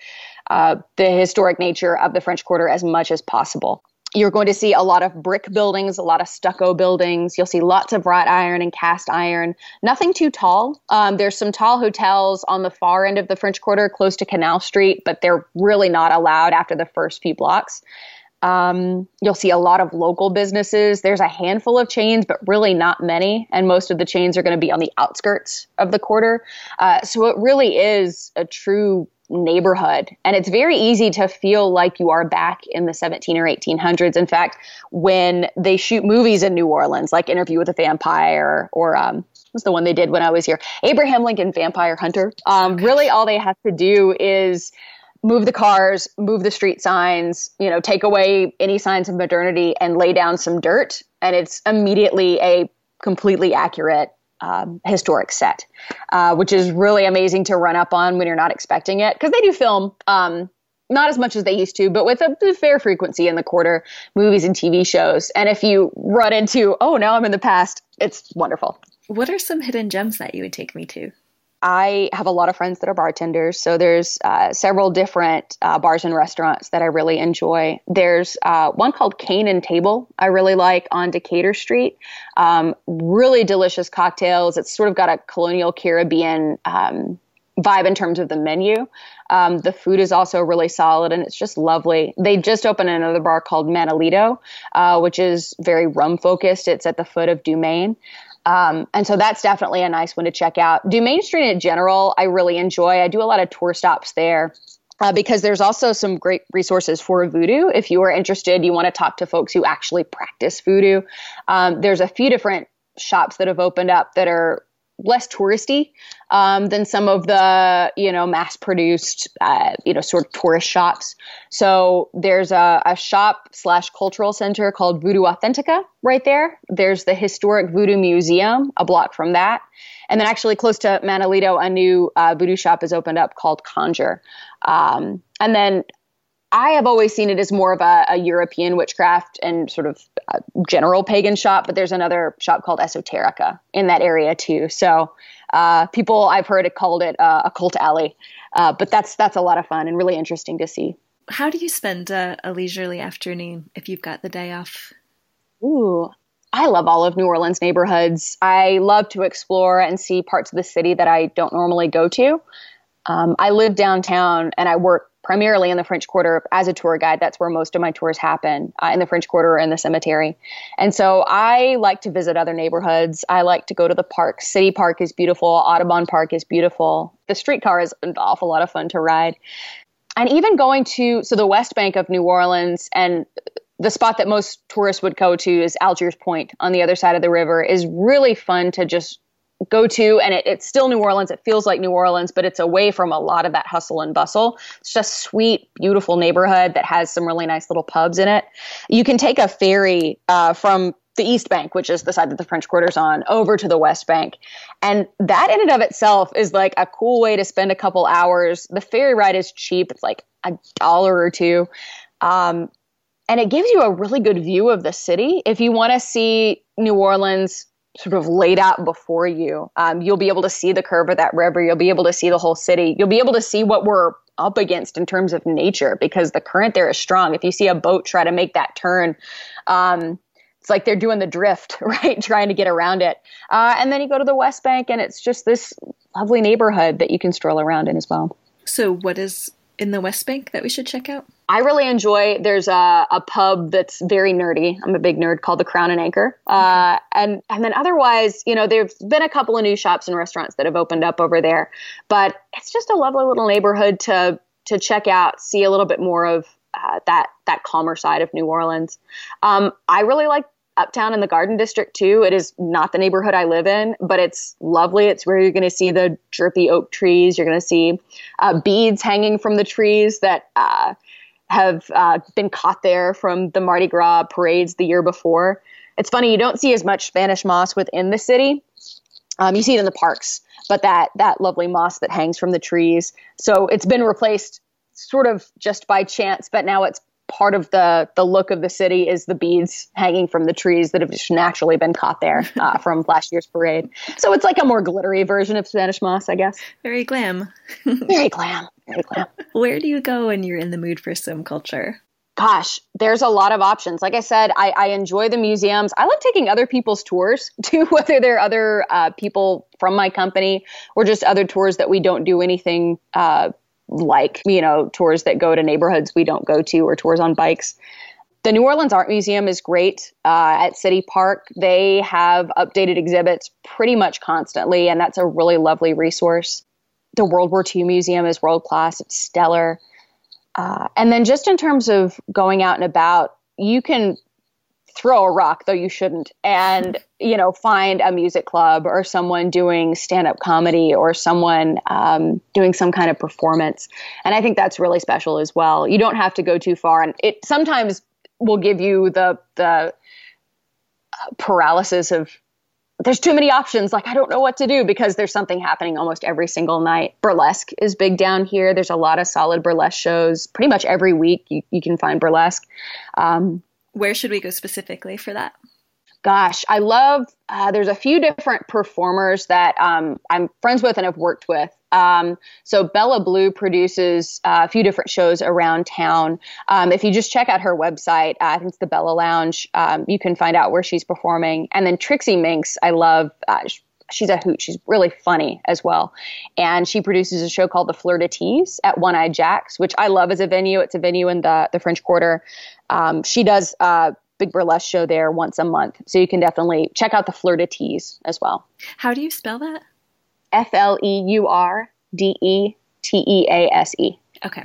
uh, the historic nature of the French Quarter as much as possible. You're going to see a lot of brick buildings, a lot of stucco buildings. You'll see lots of wrought iron and cast iron. Nothing too tall. Um, there's some tall hotels on the far end of the French Quarter, close to Canal Street, but they're really not allowed after the first few blocks. Um, you'll see a lot of local businesses. There's a handful of chains, but really not many. And most of the chains are going to be on the outskirts of the quarter. Uh, so it really is a true neighborhood. And it's very easy to feel like you are back in the seventeen or eighteen hundreds. In fact, when they shoot movies in New Orleans, like Interview with a Vampire or um, what's the one they did when I was here? Abraham Lincoln Vampire Hunter. Um, really all they have to do is move the cars, move the street signs, you know, take away any signs of modernity and lay down some dirt. And it's immediately a completely accurate Um, historic set, uh, which is really amazing to run up on when you're not expecting it. Because they do film, um, not as much as they used to, but with a, a fair frequency in the quarter, movies and T V shows. And if you run into, oh, now I'm in the past, it's wonderful. What are some hidden gems that you would take me to? I have a lot of friends that are bartenders. So there's uh, several different uh, bars and restaurants that I really enjoy. There's uh, one called Cane and Table I really like on Decatur Street. Um, really delicious cocktails. It's sort of got a colonial Caribbean um, vibe in terms of the menu. Um, the food is also really solid and it's just lovely. They just opened another bar called Manolito, uh, which is very rum focused. It's at the foot of Dumaine. Um, and so that's definitely a nice one to check out. Dumaine Street in general, I really enjoy. I do a lot of tour stops there uh, because there's also some great resources for voodoo. If you are interested, you want to talk to folks who actually practice voodoo. Um, there's a few different shops that have opened up that are less touristy um, than some of the, you know, mass-produced, uh, you know, sort of tourist shops. So there's a, a shop slash cultural center called Voodoo Authentica right there. There's the historic Voodoo Museum a block from that. And then actually close to Manolito, a new uh, voodoo shop has opened up called Conjure. Um, and then I have always seen it as more of a, a European witchcraft and sort of general pagan shop, but there's another shop called Esoterica in that area too. So uh, people I've heard it called it uh, a cult alley, uh, but that's that's a lot of fun and really interesting to see. How do you spend a, a leisurely afternoon if you've got the day off? Ooh, I love all of New Orleans neighborhoods. I love to explore and see parts of the city that I don't normally go to. Um, I live downtown and I work primarily in the French Quarter as a tour guide. That's where most of my tours happen, uh, in the French Quarter or in the cemetery. And so I like to visit other neighborhoods. I like to go to the park. City Park is beautiful. Audubon Park is beautiful. The streetcar is an awful lot of fun to ride. And even going to, so the West Bank of New Orleans and the spot that most tourists would go to is Algiers Point on the other side of the river, is really fun to just go to. And it, it's still New Orleans. It feels like New Orleans, but it's away from a lot of that hustle and bustle. It's just a sweet, beautiful neighborhood that has some really nice little pubs in it. You can take a ferry uh, from the East Bank, which is the side that the French Quarter's on, over to the West Bank. And that in and of itself is like a cool way to spend a couple hours. The ferry ride is cheap. It's like a dollar or two. Um, and it gives you a really good view of the city. If you want to see New Orleans sort of laid out before you, um, you'll be able to see the curve of that river. You'll be able to see the whole city. You'll be able to see what we're up against in terms of nature, because the current there is strong. If you see a boat try to make that turn, um, it's like they're doing the drift, right? Trying to get around it. Uh, and then you go to the West Bank, and it's just this lovely neighborhood that you can stroll around in as well. So what is in the West Bank that we should check out? I really enjoy, there's a, a pub that's very nerdy. I'm a big nerd, called the Crown and Anchor. Uh, and, and then otherwise, you know, there's been a couple of new shops and restaurants that have opened up over there, but it's just a lovely little neighborhood to, to check out, see a little bit more of uh, that, that calmer side of New Orleans. Um, I really like Uptown in the Garden District too. It is not the neighborhood I live in, but it's lovely. It's where you're going to see the drippy oak trees. You're going to see uh, beads hanging from the trees that uh, have uh, been caught there from the Mardi Gras parades the year before. It's funny, you don't see as much Spanish moss within the city. Um, you see it in the parks, but that that lovely moss that hangs from the trees. So it's been replaced sort of just by chance, but now it's part of the, the look of the city is the beads hanging from the trees that have just naturally been caught there uh, from last year's parade. So it's like a more glittery version of Spanish moss, I guess. Very glam. Very glam. Very glam. Where do you go when you're in the mood for some culture? Gosh, there's a lot of options. Like I said, I, I enjoy the museums. I love taking other people's tours too, whether they're other uh, people from my company or just other tours that we don't do anything uh like, you know, tours that go to neighborhoods we don't go to or tours on bikes. The New Orleans Art Museum is great uh, at City Park. They have updated exhibits pretty much constantly, and that's a really lovely resource. The World War Two Museum is world-class. It's stellar. Uh, and then just in terms of going out and about, you can throw a rock, though you shouldn't, and, you know, find a music club or someone doing stand-up comedy or someone um, doing some kind of performance. And I think that's really special as well. You don't have to go too far. And it sometimes will give you the, the paralysis of there's too many options. Like, I don't know what to do, because there's something happening almost every single night. Burlesque is big down here. There's a lot of solid burlesque shows. Pretty much every week you, you can find burlesque. Um, Where should we go specifically for that? Gosh, I love, uh, there's a few different performers that um, I'm friends with and have worked with. Um, so Bella Blue produces uh, a few different shows around town. Um, if you just check out her website, uh, I think it's the Bella Lounge, um, you can find out where she's performing. And then Trixie Minx, I love, uh, she's a hoot. She's really funny as well. And she produces a show called the Fleur de Tease at One Eyed Jack's, which I love as a venue. It's a venue in the, the French Quarter. Um, she does a big burlesque show there once a month. So you can definitely check out the Fleur de Tease as well. How do you spell that? F L E U R D E T E A S E. Okay.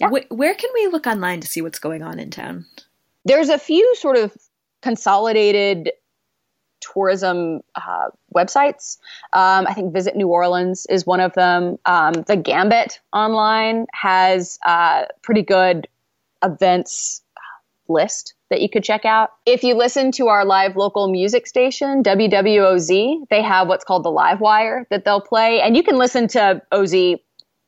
Yeah. Wh- where can we look online to see what's going on in town? There's a few sort of consolidated tourism uh, websites. Um, I think Visit New Orleans is one of them. Um, the Gambit online has a pretty good events list that you could check out. If you listen to our live local music station, W W O Z, they have what's called the Live Wire that they'll play. And you can listen to O Z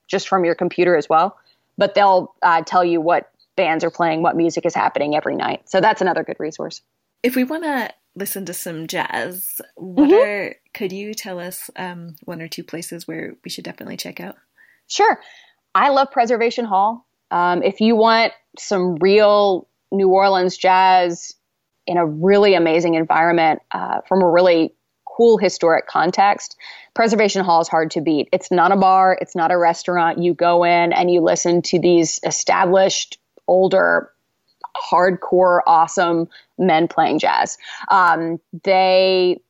just from your computer as well, but they'll uh, tell you what bands are playing, what music is happening every night. So that's another good resource. If we want to listen to some jazz, what mm-hmm. are, could you tell us um, one or two places where we should definitely check out? Sure. I love Preservation Hall. Um, if you want some real New Orleans jazz in a really amazing environment uh, from a really cool historic context, Preservation Hall is hard to beat. It's not a bar. It's not a restaurant. You go in and you listen to these established, older, hardcore, awesome men playing jazz. Um, they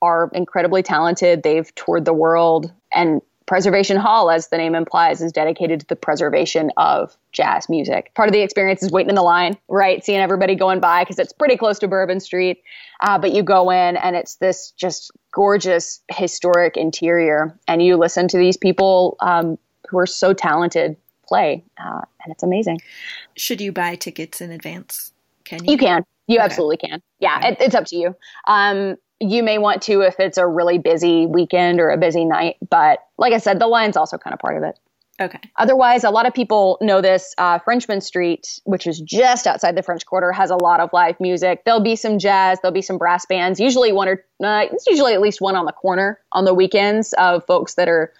are incredibly talented. They've toured the world, and Preservation Hall, as the name implies, is dedicated to the preservation of jazz music. Part of the experience is waiting in the line, right? Seeing everybody going by, because it's pretty close to Bourbon Street. Uh, but you go in and it's this just gorgeous historic interior, and you listen to these people um, who are so talented play, uh, and it's amazing. Should you buy tickets in advance? Can you? You can. You okay. absolutely can. Yeah, okay. it, it's up to you. Um, you may want to if it's a really busy weekend or a busy night. But like I said, the line's also kind of part of it. Okay. Otherwise, a lot of people know this. Uh, Frenchman Street, which is just outside the French Quarter, has a lot of live music. There'll be some jazz. There'll be some brass bands. Usually one or uh, it's usually at least one on the corner on the weekends of folks that are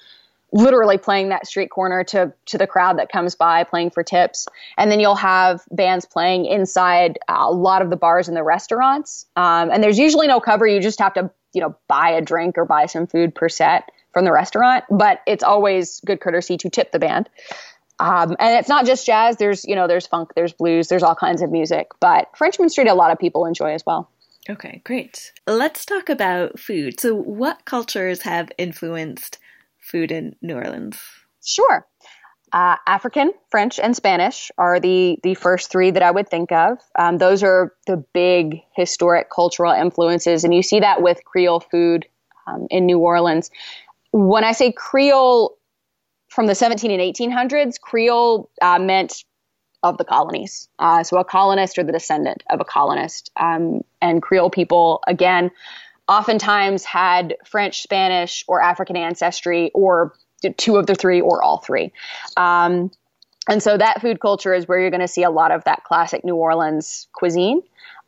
literally playing that street corner to to the crowd that comes by playing for tips. And then you'll have bands playing inside a lot of the bars and the restaurants. Um, and there's usually no cover. You just have to, you know, buy a drink or buy some food per set from the restaurant. But it's always good courtesy to tip the band. Um, and it's not just jazz. There's, you know, there's funk, there's blues, there's all kinds of music. But Frenchman Street, a lot of people enjoy as well. Okay, great. Let's talk about food. So what cultures have influenced food in New Orleans? Sure. Uh, African, French, and Spanish are the, the first three that I would think of. Um, those are the big historic cultural influences, and you see that with Creole food um, in New Orleans. When I say Creole from the seventeen and eighteen hundreds, Creole uh, meant of the colonies. Uh, so a colonist or the descendant of a colonist. Um, and Creole people, again, oftentimes had French, Spanish, or African ancestry, or two of the three, or all three. Um, and so that food culture is where you're going to see a lot of that classic New Orleans cuisine.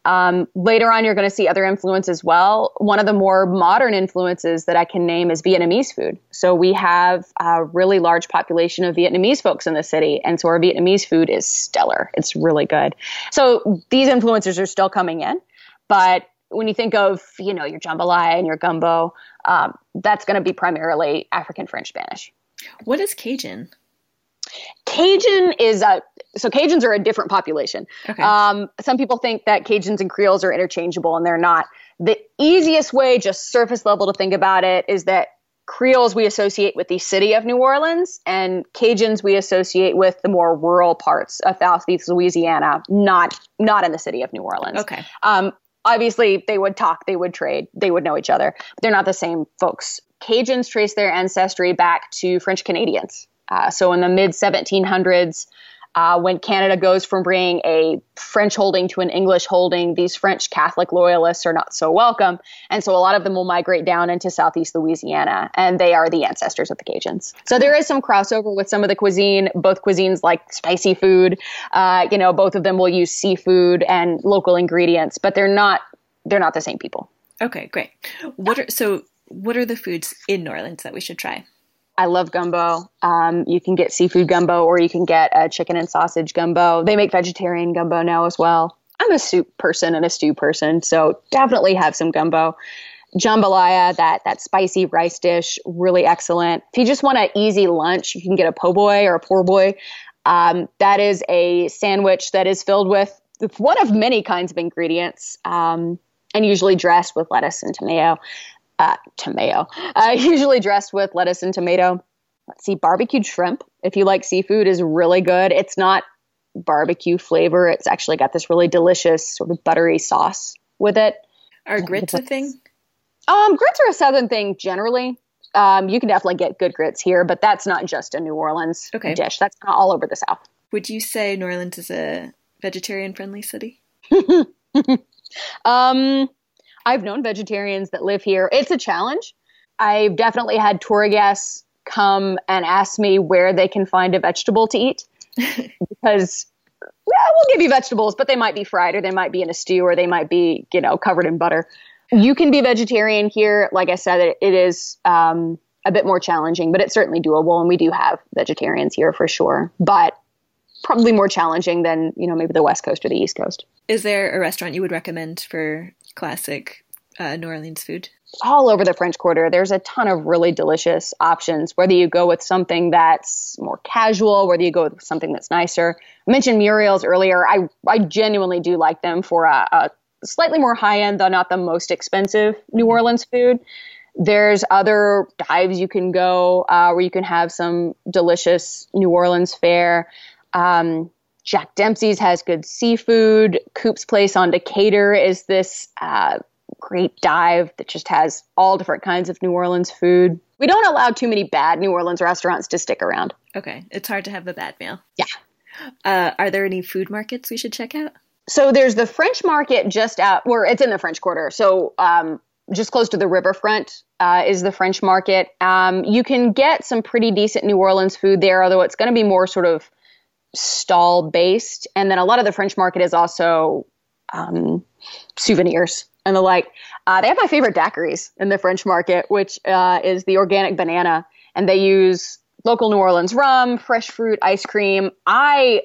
Um, later on, you're going to see other influence as well. One of the more modern influences that I can name is Vietnamese food. So we have a really large population of Vietnamese folks in the city. And so our Vietnamese food is stellar. It's really good. So these influencers are still coming in, but when you think of, you know, your jambalaya and your gumbo, um, that's going to be primarily African, French, Spanish. What is Cajun? Cajun is a so Cajuns are a different population. Okay. Um, some people think that Cajuns and Creoles are interchangeable, and they're not. The easiest way, just surface level, to think about it is that Creoles we associate with the city of New Orleans, and Cajuns we associate with the more rural parts of Southeast Louisiana, not not in the city of New Orleans. Okay. Um, Obviously, they would talk, they would trade, they would know each other. But they're not the same folks. Cajuns trace their ancestry back to French Canadians. Uh, so in the mid seventeen hundreds, uh, when Canada goes from being a French holding to an English holding, these French Catholic loyalists are not so welcome. And so a lot of them will migrate down into Southeast Louisiana, and they are the ancestors of the Cajuns. So there is some crossover with some of the cuisine. Both cuisines like spicy food. Uh, you know, both of them will use seafood and local ingredients, but they're not, they're not the same people. Okay, great. What are, so what are the foods in New Orleans that we should try? I love gumbo. Um, you can get seafood gumbo, or you can get a chicken and sausage gumbo. They make vegetarian gumbo now as well. I'm a soup person and a stew person, so definitely have some gumbo. Jambalaya, that that spicy rice dish, really excellent. If you just want an easy lunch, you can get a po' boy or a pour boy. Um, that is a sandwich that is filled with one of many kinds of ingredients, um, and usually dressed with lettuce and tomato. Uh, tomato, uh, usually dressed with lettuce and tomato. Let's see, barbecued shrimp, if you like seafood, is really good. It's not barbecue flavor. It's actually got this really delicious sort of buttery sauce with it. Are grits a thing? Um, grits are a Southern thing generally. Um, you can definitely get good grits here, but that's not just a New Orleans okay. dish. That's not all over the South. Would you say New Orleans is a vegetarian-friendly city? um... I've known vegetarians that live here. It's a challenge. I've definitely had tour guests come and ask me where they can find a vegetable to eat because, well, we'll give you vegetables, but they might be fried, or they might be in a stew, or they might be, you know, covered in butter. You can be vegetarian here. Like I said, it, it is um, a bit more challenging, but it's certainly doable. And we do have vegetarians here for sure, but probably more challenging than, you know, maybe the West Coast or the East Coast. Is there a restaurant you would recommend for classic uh, New Orleans food? All over the French Quarter, there's a ton of really delicious options, whether you go with something that's more casual, whether you go with something that's nicer. I mentioned Muriel's earlier. I, I genuinely do like them for a, a slightly more high-end, though not the most expensive New Orleans food. There's other dives you can go uh, where you can have some delicious New Orleans fare. Um, Jack Dempsey's has good seafood. Coop's Place on Decatur is this uh, great dive that just has all different kinds of New Orleans food. We don't allow too many bad New Orleans restaurants to stick around. Okay. It's hard to have the bad meal. Yeah. Uh, are there any food markets we should check out? So there's the French market just out, where it's in the French Quarter. So um, just close to the riverfront uh, is the French market. Um, you can get some pretty decent New Orleans food there, although it's going to be more sort of stall based. And then a lot of the French market is also um, souvenirs and the like. Uh, they have my favorite daiquiris in the French market, which uh, is the organic banana. And they use local New Orleans rum, fresh fruit, ice cream. I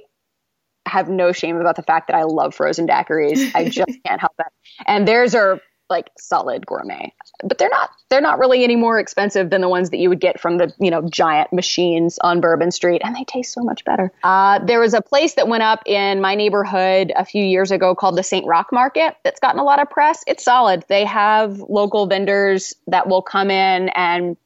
have no shame about the fact that I love frozen daiquiris. I just can't help it. And theirs are like solid gourmet, but they're not, they're not really any more expensive than the ones that you would get from the, you know, giant machines on Bourbon Street. And they taste so much better. Uh, there was a place that went up in my neighborhood a few years ago called the Saint Roch Market. That's gotten a lot of press. It's solid. They have local vendors that will come in and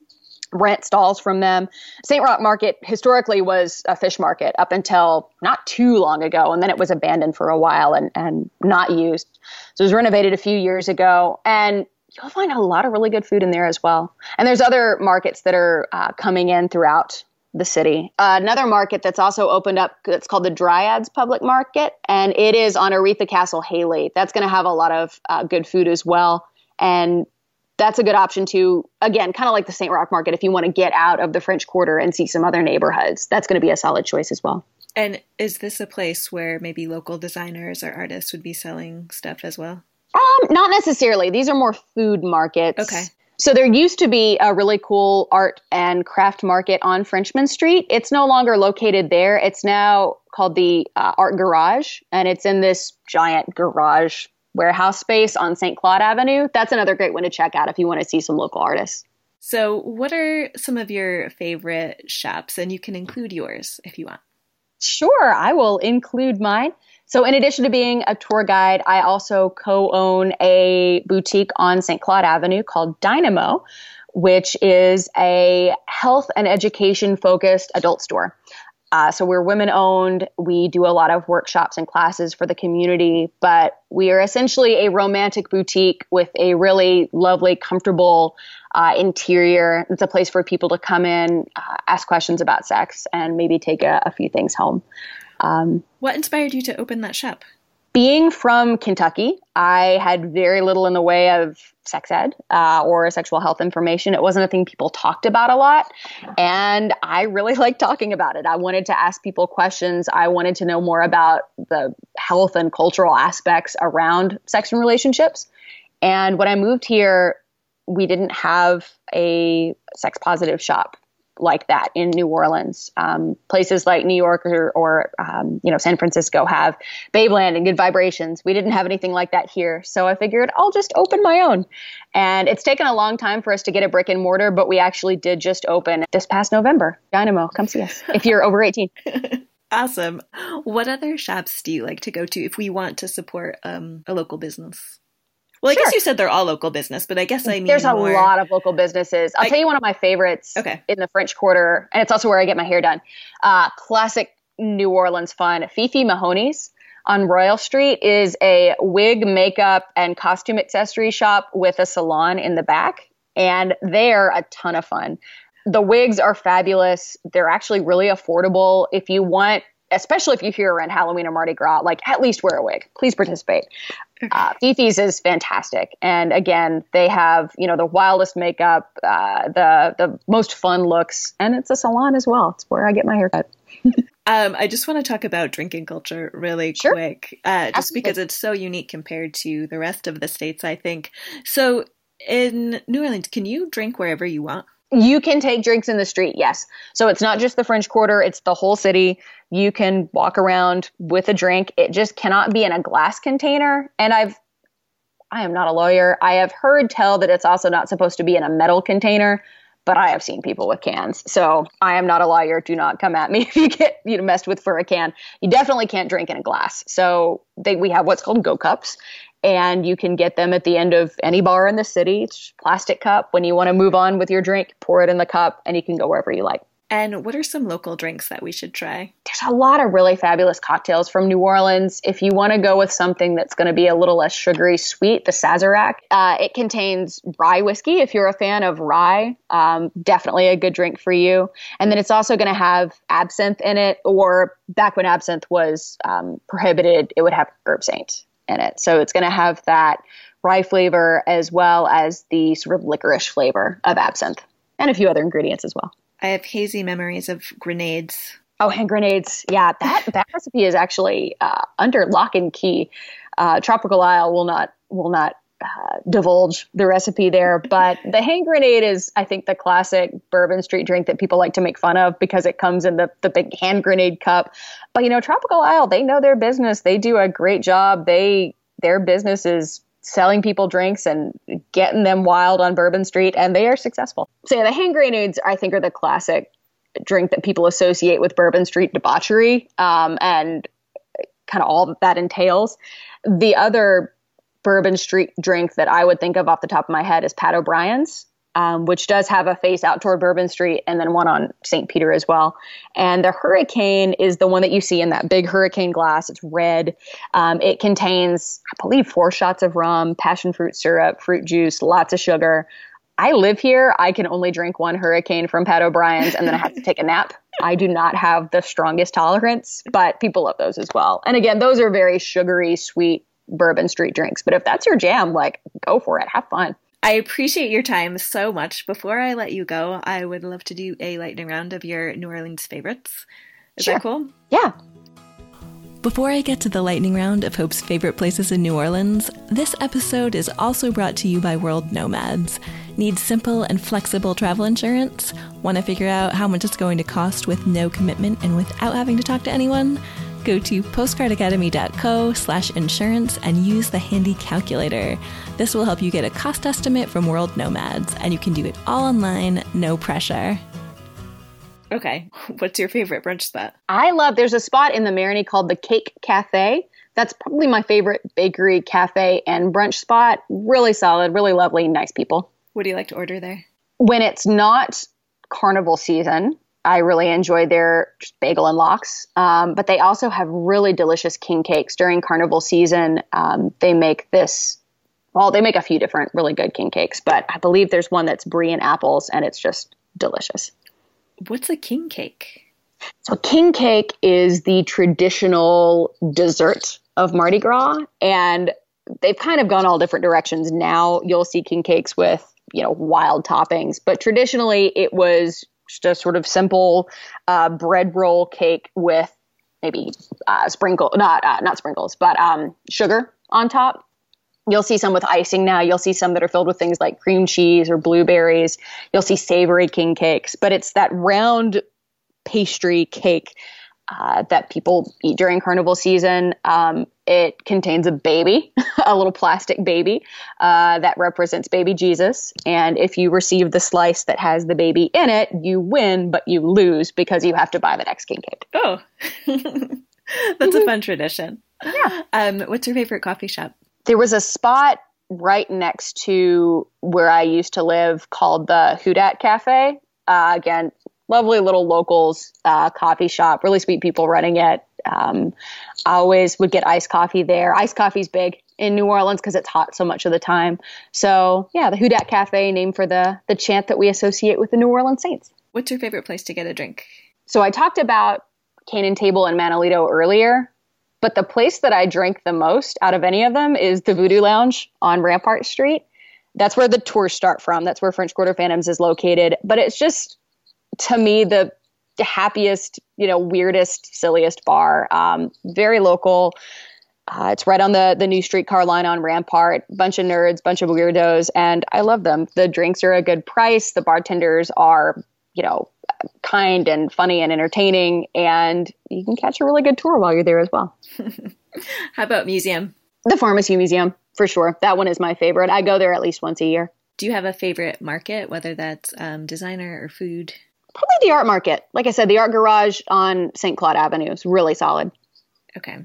rent stalls from them. Saint Roch Market historically was a fish market up until not too long ago, and then it was abandoned for a while and, and not used. So it was renovated a few years ago, and you'll find a lot of really good food in there as well. And there's other markets that are uh, coming in throughout the city. Uh, another market that's also opened up, that's called the Dryads Public Market, and it is on Aretha Castle Haley. That's going to have a lot of uh, good food as well, and that's a good option too. Again, kind of like the Saint Roch Market, if you want to get out of the French Quarter and see some other neighborhoods, that's going to be a solid choice as well. And is this a place where maybe local designers or artists would be selling stuff as well? Um, not necessarily. These are more food markets. Okay. So there used to be a really cool art and craft market on Frenchman Street. It's no longer located there. It's now called the uh, Art Garage, and it's in this giant garage warehouse space on Saint Claude Avenue. That's another great one to check out if you want to see some local artists. So what are some of your favorite shops? And you can include yours if you want. Sure, I will include mine. So in addition to being a tour guide, I also co-own a boutique on Saint Claude Avenue called Dynamo, which is a health and education focused adult store. Uh, so we're women owned. We do a lot of workshops and classes for the community, but we are essentially a romantic boutique with a really lovely, comfortable uh, interior. It's a place for people to come in, uh, ask questions about sex, and maybe take a, a few things home. Um, what inspired you to open that shop? Being from Kentucky, I had very little in the way of sex ed uh, or sexual health information. It wasn't a thing people talked about a lot, and I really liked talking about it. I wanted to ask people questions. I wanted to know more about the health and cultural aspects around sex and relationships. And when I moved here, we didn't have a sex-positive shop like that in New Orleans. Um, places like New York or, or um, you know, San Francisco have Babeland and Good Vibrations. We didn't have anything like that here. So I figured I'll just open my own. And it's taken a long time for us to get a brick and mortar, but we actually did just open this past November. Dynamo, come see us if you're over eighteen. Awesome. What other shops do you like to go to if we want to support um, a local business? Well, I sure. guess you said they're all local business, but I guess I mean There's a more... lot of local businesses. I'll I... tell you one of my favorites okay. in the French Quarter, and it's also where I get my hair done. Uh, classic New Orleans fun. Fifi Mahoney's on Royal Street is a wig, makeup, and costume accessory shop with a salon in the back, and they're a ton of fun. The wigs are fabulous. They're actually really affordable. If you want, especially if you're here around Halloween or Mardi Gras, like at least wear a wig. Please participate. Uh, Fifi's is fantastic. And again, they have, you know, the wildest makeup, uh, the the most fun looks, and it's a salon as well. It's where I get my haircut. um, I just want to talk about drinking culture really sure. quick, uh, just Absolutely. because it's so unique compared to the rest of the states, I think. So in New Orleans, can you drink wherever you want? You can take drinks in the street, yes. So it's not just the French Quarter, it's the whole city. You can walk around with a drink. It just cannot be in a glass container. And I've, I am not a lawyer. I have heard tell that it's also not supposed to be in a metal container, but I have seen people with cans. So I am not a lawyer. Do not come at me if you get you know, messed with for a can. You definitely can't drink in a glass. So they, we have what's called go cups. and you can get them at the end of any bar in the city. It's a plastic cup. When you want to move on with your drink, pour it in the cup, and you can go wherever you like. And what are some local drinks that we should try? There's a lot of really fabulous cocktails from New Orleans. If you want to go with something that's going to be a little less sugary sweet, the Sazerac. Uh, it contains rye whiskey. If you're a fan of rye, um, definitely a good drink for you. And then it's also going to have absinthe in it, or back when absinthe was um, prohibited, it would have herb saint in it. So it's going to have that rye flavor as well as the sort of licorice flavor of absinthe and a few other ingredients as well. I have hazy memories of grenades. Oh, hand grenades. Yeah, that, that recipe is actually uh, under lock and key. Uh, Tropical Isle will not will not uh, divulge the recipe there. But the hand grenade is, I think, the classic Bourbon Street drink that people like to make fun of because it comes in the, the big hand grenade cup. But, you know, Tropical Isle, they know their business. They do a great job. They their business is selling people drinks and getting them wild on Bourbon Street, and they are successful. So yeah, the hand grenades, I think, are the classic drink that people associate with Bourbon Street debauchery um, and kind of all that that entails. The other Bourbon Street drink that I would think of off the top of my head is Pat O'Brien's, um, which does have a face out toward Bourbon Street and then one on Saint Peter as well. And the Hurricane is the one that you see in that big hurricane glass. It's red. Um, it contains, I believe, four shots of rum, passion fruit syrup, fruit juice, lots of sugar. I live here. I can only drink one Hurricane from Pat O'Brien's, and then I have to take a nap. I do not have the strongest tolerance, but people love those as well. And again, those are very sugary, sweet Bourbon Street drinks. But if that's your jam, like, go for it. Have fun. I appreciate your time so much. Before I let you go, I would love to do a lightning round of your New Orleans favorites. Is sure. that cool? Yeah. Before I get to the lightning round of Hope's favorite places in New Orleans, this episode is also brought to you by World Nomads. Need simple and flexible travel insurance? Want to figure out how much it's going to cost with no commitment and without having to talk to anyone? Go to postcardacademy.co slash insurance and use the handy calculator. This will help you get a cost estimate from World Nomads, and you can do it all online, no pressure. Okay, what's your favorite brunch spot? I love, there's a spot in the Marigny called the Cake Cafe. That's probably my favorite bakery, cafe, and brunch spot. Really solid, really lovely, nice people. What do you like to order there? When it's not carnival season, I really enjoy their bagel and lox, um, but they also have really delicious king cakes during carnival season. Um, they make this, well, they make a few different really good king cakes, but I believe there's one that's brie and apples, and it's just delicious. What's a king cake? So king cake is the traditional dessert of Mardi Gras, and they've kind of gone all different directions. Now you'll see king cakes with, you know, wild toppings, but traditionally it was just a sort of simple uh, bread roll cake with maybe uh, sprinkle, not uh, not sprinkles, but um, sugar on top. You'll see some with icing now. You'll see some that are filled with things like cream cheese or blueberries. You'll see savory king cakes, but it's that round pastry cake uh, that people eat during carnival season. Um, it contains a baby, a little plastic baby uh, that represents baby Jesus. And if you receive the slice that has the baby in it, you win, but you lose because you have to buy the next king cake. Oh, that's mm-hmm. a fun tradition. Yeah. Um, what's your favorite coffee shop? There was a spot right next to where I used to live called the Who Dat Cafe. Uh, again, lovely little locals uh, coffee shop, really sweet people running it. Um, I always would get iced coffee there. Iced coffee's big in New Orleans because it's hot so much of the time. So yeah, the Who Dat Cafe, named for the the chant that we associate with the New Orleans Saints. What's your favorite place to get a drink? So I talked about Cane and Table and Manolito earlier. But the place that I drink the most out of any of them is the Voodoo Lounge on Rampart Street. That's where the tours start from. That's where French Quarter Phantoms is located. But it's just, to me, the happiest, you know, weirdest, silliest bar. Um, very local. Uh, it's right on the, the new streetcar line on Rampart. Bunch of nerds, bunch of weirdos, and I love them. The drinks are a good price. The bartenders are, you know, kind and funny and entertaining, and you can catch a really good tour while you're there as well. How about museum? The Pharmacy Museum, for sure. That one is my favorite. I go there at least once a year. Do you have a favorite market, whether that's um, designer or food? Probably the art market. Like I said, the art garage on Saint Claude Avenue is really solid. Okay.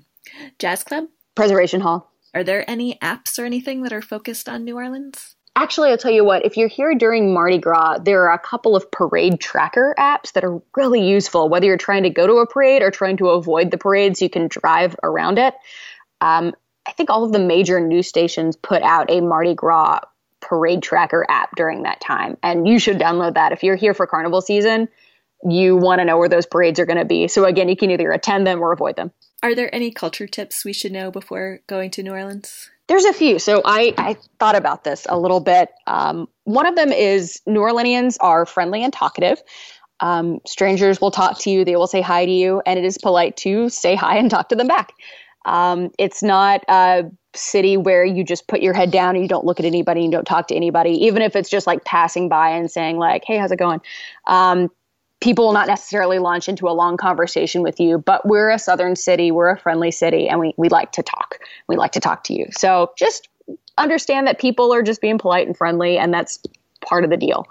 Jazz club? Preservation Hall. Are there any apps or anything that are focused on New Orleans? Actually, I'll tell you what, if you're here during Mardi Gras, there are a couple of parade tracker apps that are really useful, whether you're trying to go to a parade or trying to avoid the parade so you can drive around it. Um, I think all of the major news stations put out a Mardi Gras parade tracker app during that time, and you should download that. If you're here for carnival season, you want to know where those parades are going to be. So again, you can either attend them or avoid them. Are there any culture tips we should know before going to New Orleans? There's a few. So I, I thought about this a little bit. Um, one of them is New Orleanians are friendly and talkative. Um, strangers will talk to you. They will say hi to you. And it is polite to say hi and talk to them back. Um, it's not a city where you just put your head down and you don't look at anybody and you don't talk to anybody, even if it's just like passing by and saying like, hey, how's it going? Um, People will not necessarily launch into a long conversation with you, but we're a southern city, we're a friendly city, and we, we like to talk. We like to talk to you. So just understand that people are just being polite and friendly, and that's part of the deal.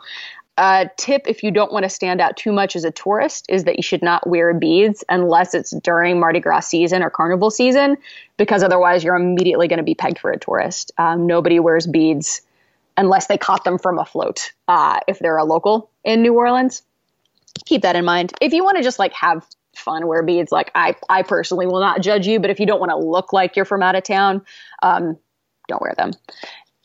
A tip, if you don't want to stand out too much as a tourist, is that you should not wear beads unless it's during Mardi Gras season or carnival season, because otherwise you're immediately going to be pegged for a tourist. Um, nobody wears beads unless they caught them from a float, uh, if they're a local in New Orleans. Keep that in mind. If you want to just like have fun, wear beads. Like I, I personally will not judge you, but if you don't want to look like you're from out of town, um, don't wear them.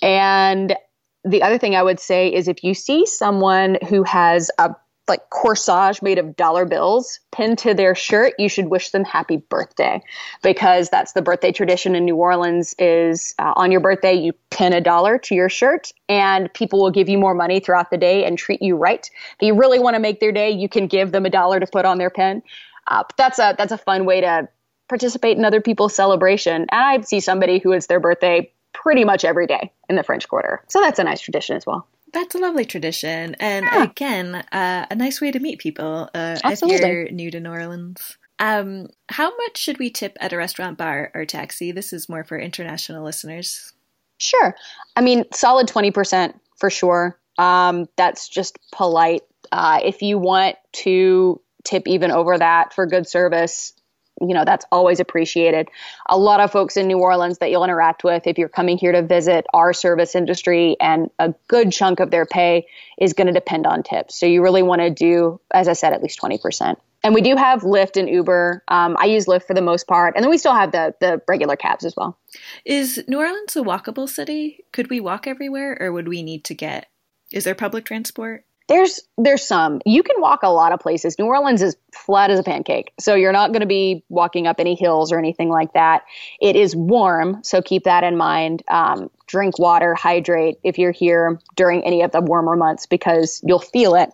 And the other thing I would say is if you see someone who has a like corsage made of dollar bills pinned to their shirt, you should wish them happy birthday, because that's the birthday tradition in New Orleans is uh, on your birthday, you pin a dollar to your shirt and people will give you more money throughout the day and treat you right. If you really want to make their day, you can give them a dollar to put on their pin. Uh, that's a, that's a fun way to participate in other people's celebration. And I see somebody who it's their birthday pretty much every day in the French Quarter. So that's a nice tradition as well. That's a lovely tradition. And yeah. again, uh, a nice way to meet people uh, if you're new to New Orleans. Um, how much should we tip at a restaurant, bar, or taxi? This is more for international listeners. Sure. I mean, solid twenty percent for sure. Um, that's just polite. Uh, if you want to tip even over that for good service, you know, that's always appreciated. A lot of folks in New Orleans that you'll interact with, if you're coming here to visit our service industry, and a good chunk of their pay is going to depend on tips. So you really want to do, as I said, at least twenty percent. And we do have Lyft and Uber. Um, I use Lyft for the most part. And then we still have the the regular cabs as well. Is New Orleans a walkable city? Could we walk everywhere, or would we need to get, is there public transport? There's there's some. You can walk a lot of places. New Orleans is flat as a pancake, so you're not going to be walking up any hills or anything like that. It is warm, so keep that in mind. Um, drink water, hydrate if you're here during any of the warmer months, because you'll feel it.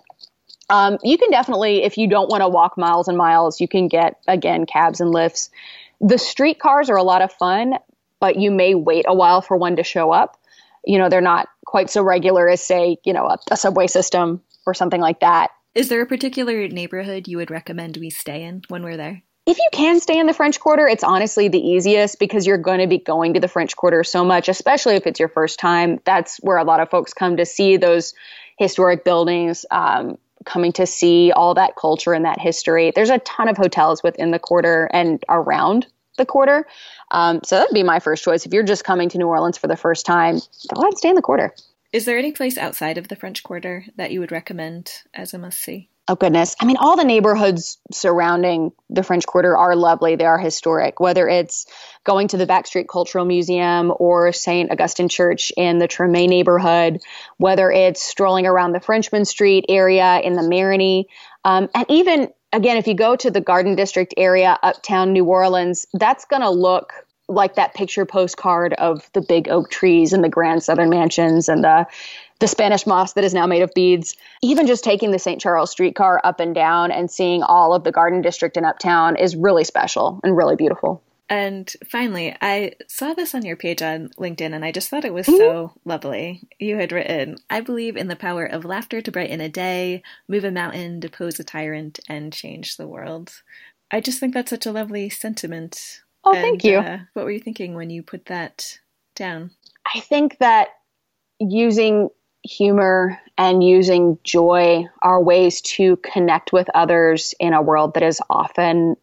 Um, you can definitely, if you don't want to walk miles and miles, you can get, again, cabs and lifts. The streetcars are a lot of fun, but you may wait a while for one to show up. You know, they're not quite so regular as, say, you know, a, a subway system or something like that. Is there a particular neighborhood you would recommend we stay in when we're there? If you can stay in the French Quarter, it's honestly the easiest, because you're going to be going to the French Quarter so much, especially if it's your first time. That's where a lot of folks come to see those historic buildings, um, coming to see all that culture and that history. There's a ton of hotels within the quarter and around the quarter. Um, so that'd be my first choice. If you're just coming to New Orleans for the first time, go ahead, stay in the quarter. Is there any place outside of the French Quarter that you would recommend as a must-see? Oh, goodness. I mean, all the neighborhoods surrounding the French Quarter are lovely. They are historic, whether it's going to the Backstreet Cultural Museum or Saint Augustine Church in the Treme neighborhood, whether it's strolling around the Frenchman Street area in the Marigny, um, and even again, if you go to the Garden District area, uptown New Orleans, that's going to look like that picture postcard of the big oak trees and the grand southern mansions and the the Spanish moss that is now made of beads. Even just taking the Saint Charles streetcar up and down and seeing all of the Garden District in uptown is really special and really beautiful. And finally, I saw this on your page on LinkedIn, and I just thought it was mm-hmm. so lovely. You had written, I believe in the power of laughter to brighten a day, move a mountain, depose a tyrant, and change the world. I just think that's such a lovely sentiment. Oh, and, thank you. Uh, what were you thinking when you put that down? I think that using humor and using joy are ways to connect with others in a world that is often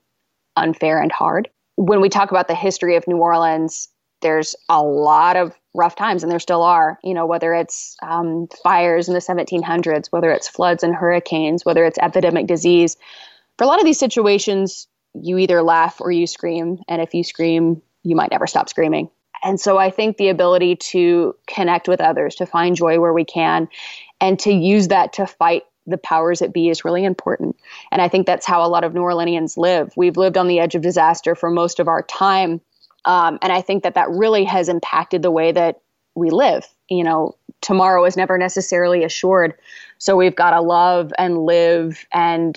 unfair and hard. When we talk about the history of New Orleans, there's a lot of rough times, and there still are, you know, whether it's um, fires in the seventeen hundreds, whether it's floods and hurricanes, whether it's epidemic disease. For a lot of these situations, you either laugh or you scream. And if you scream, you might never stop screaming. And so I think the ability to connect with others, to find joy where we can, and to use that to fight the powers that be is really important. And I think that's how a lot of New Orleanians live. We've lived on the edge of disaster for most of our time. Um, and I think that that really has impacted the way that we live. You know, tomorrow is never necessarily assured. So we've got to love and live and,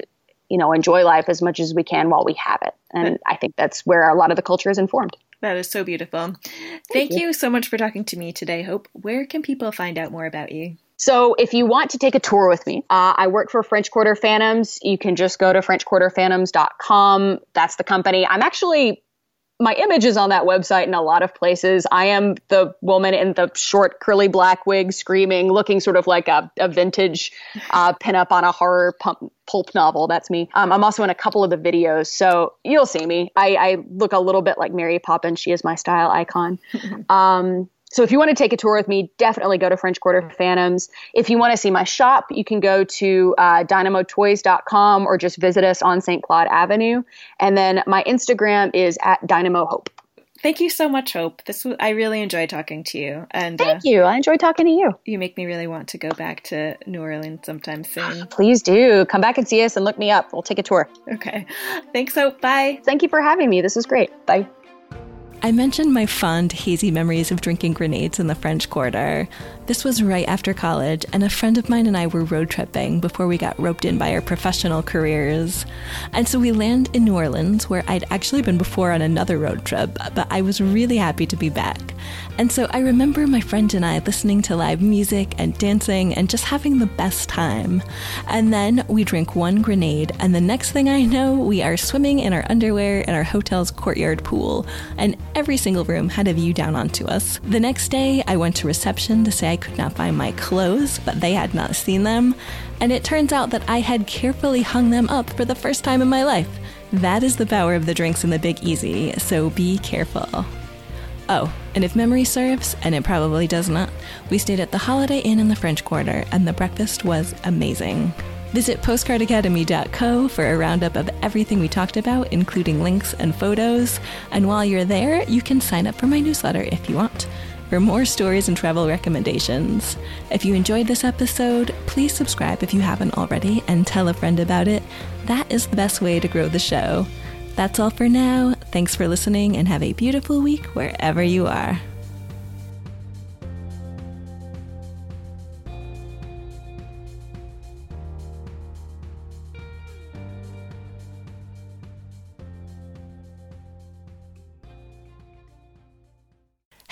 you know, enjoy life as much as we can while we have it. And I think that's where a lot of the culture is informed. That is so beautiful. Thank, Thank you. you so much for talking to me today, Hope. Where can people find out more about you? So if you want to take a tour with me, uh, I work for French Quarter Phantoms. You can just go to french quarter phantoms dot com. That's the company. I'm actually, my image is on that website in a lot of places. I am the woman in the short, curly black wig screaming, looking sort of like a, a vintage uh, pinup on a horror pump, pulp novel. That's me. Um, I'm also in a couple of the videos, so you'll see me. I, I look a little bit like Mary Poppins. She is my style icon. Um So if you want to take a tour with me, definitely go to French Quarter Phantoms. If you want to see my shop, you can go to uh, dynamo toys dot com or just visit us on Saint Claude Avenue. And then my Instagram is at Dynamo Hope. Thank you so much, Hope. This was, I really enjoyed talking to you. And Thank uh, you. I enjoyed talking to you. You make me really want to go back to New Orleans sometime soon. Please do. Come back and see us and look me up. We'll take a tour. Okay. Thanks, Hope. Bye. Thank you for having me. This was great. Bye. I mentioned my fond, hazy memories of drinking grenades in the French Quarter. This was right after college, and a friend of mine and I were road tripping before we got roped in by our professional careers. And so we land in New Orleans, where I'd actually been before on another road trip, but I was really happy to be back. And so I remember my friend and I listening to live music and dancing and just having the best time. And then we drink one grenade, and the next thing I know, we are swimming in our underwear in our hotel's courtyard pool, and every single room had a view down onto us. The next day, I went to reception to say I could not find my clothes, but they had not seen them. And it turns out that I had carefully hung them up for the first time in my life. That is the power of the drinks in the Big Easy, so be careful. Oh, and if memory serves, and it probably does not, we stayed at the Holiday Inn in the French Quarter, and the breakfast was amazing. Visit postcard academy dot co for a roundup of everything we talked about, including links and photos. And while you're there, you can sign up for my newsletter if you want, for more stories and travel recommendations. If you enjoyed this episode, please subscribe if you haven't already and tell a friend about it. That is the best way to grow the show. That's all for now. Thanks for listening and have a beautiful week wherever you are.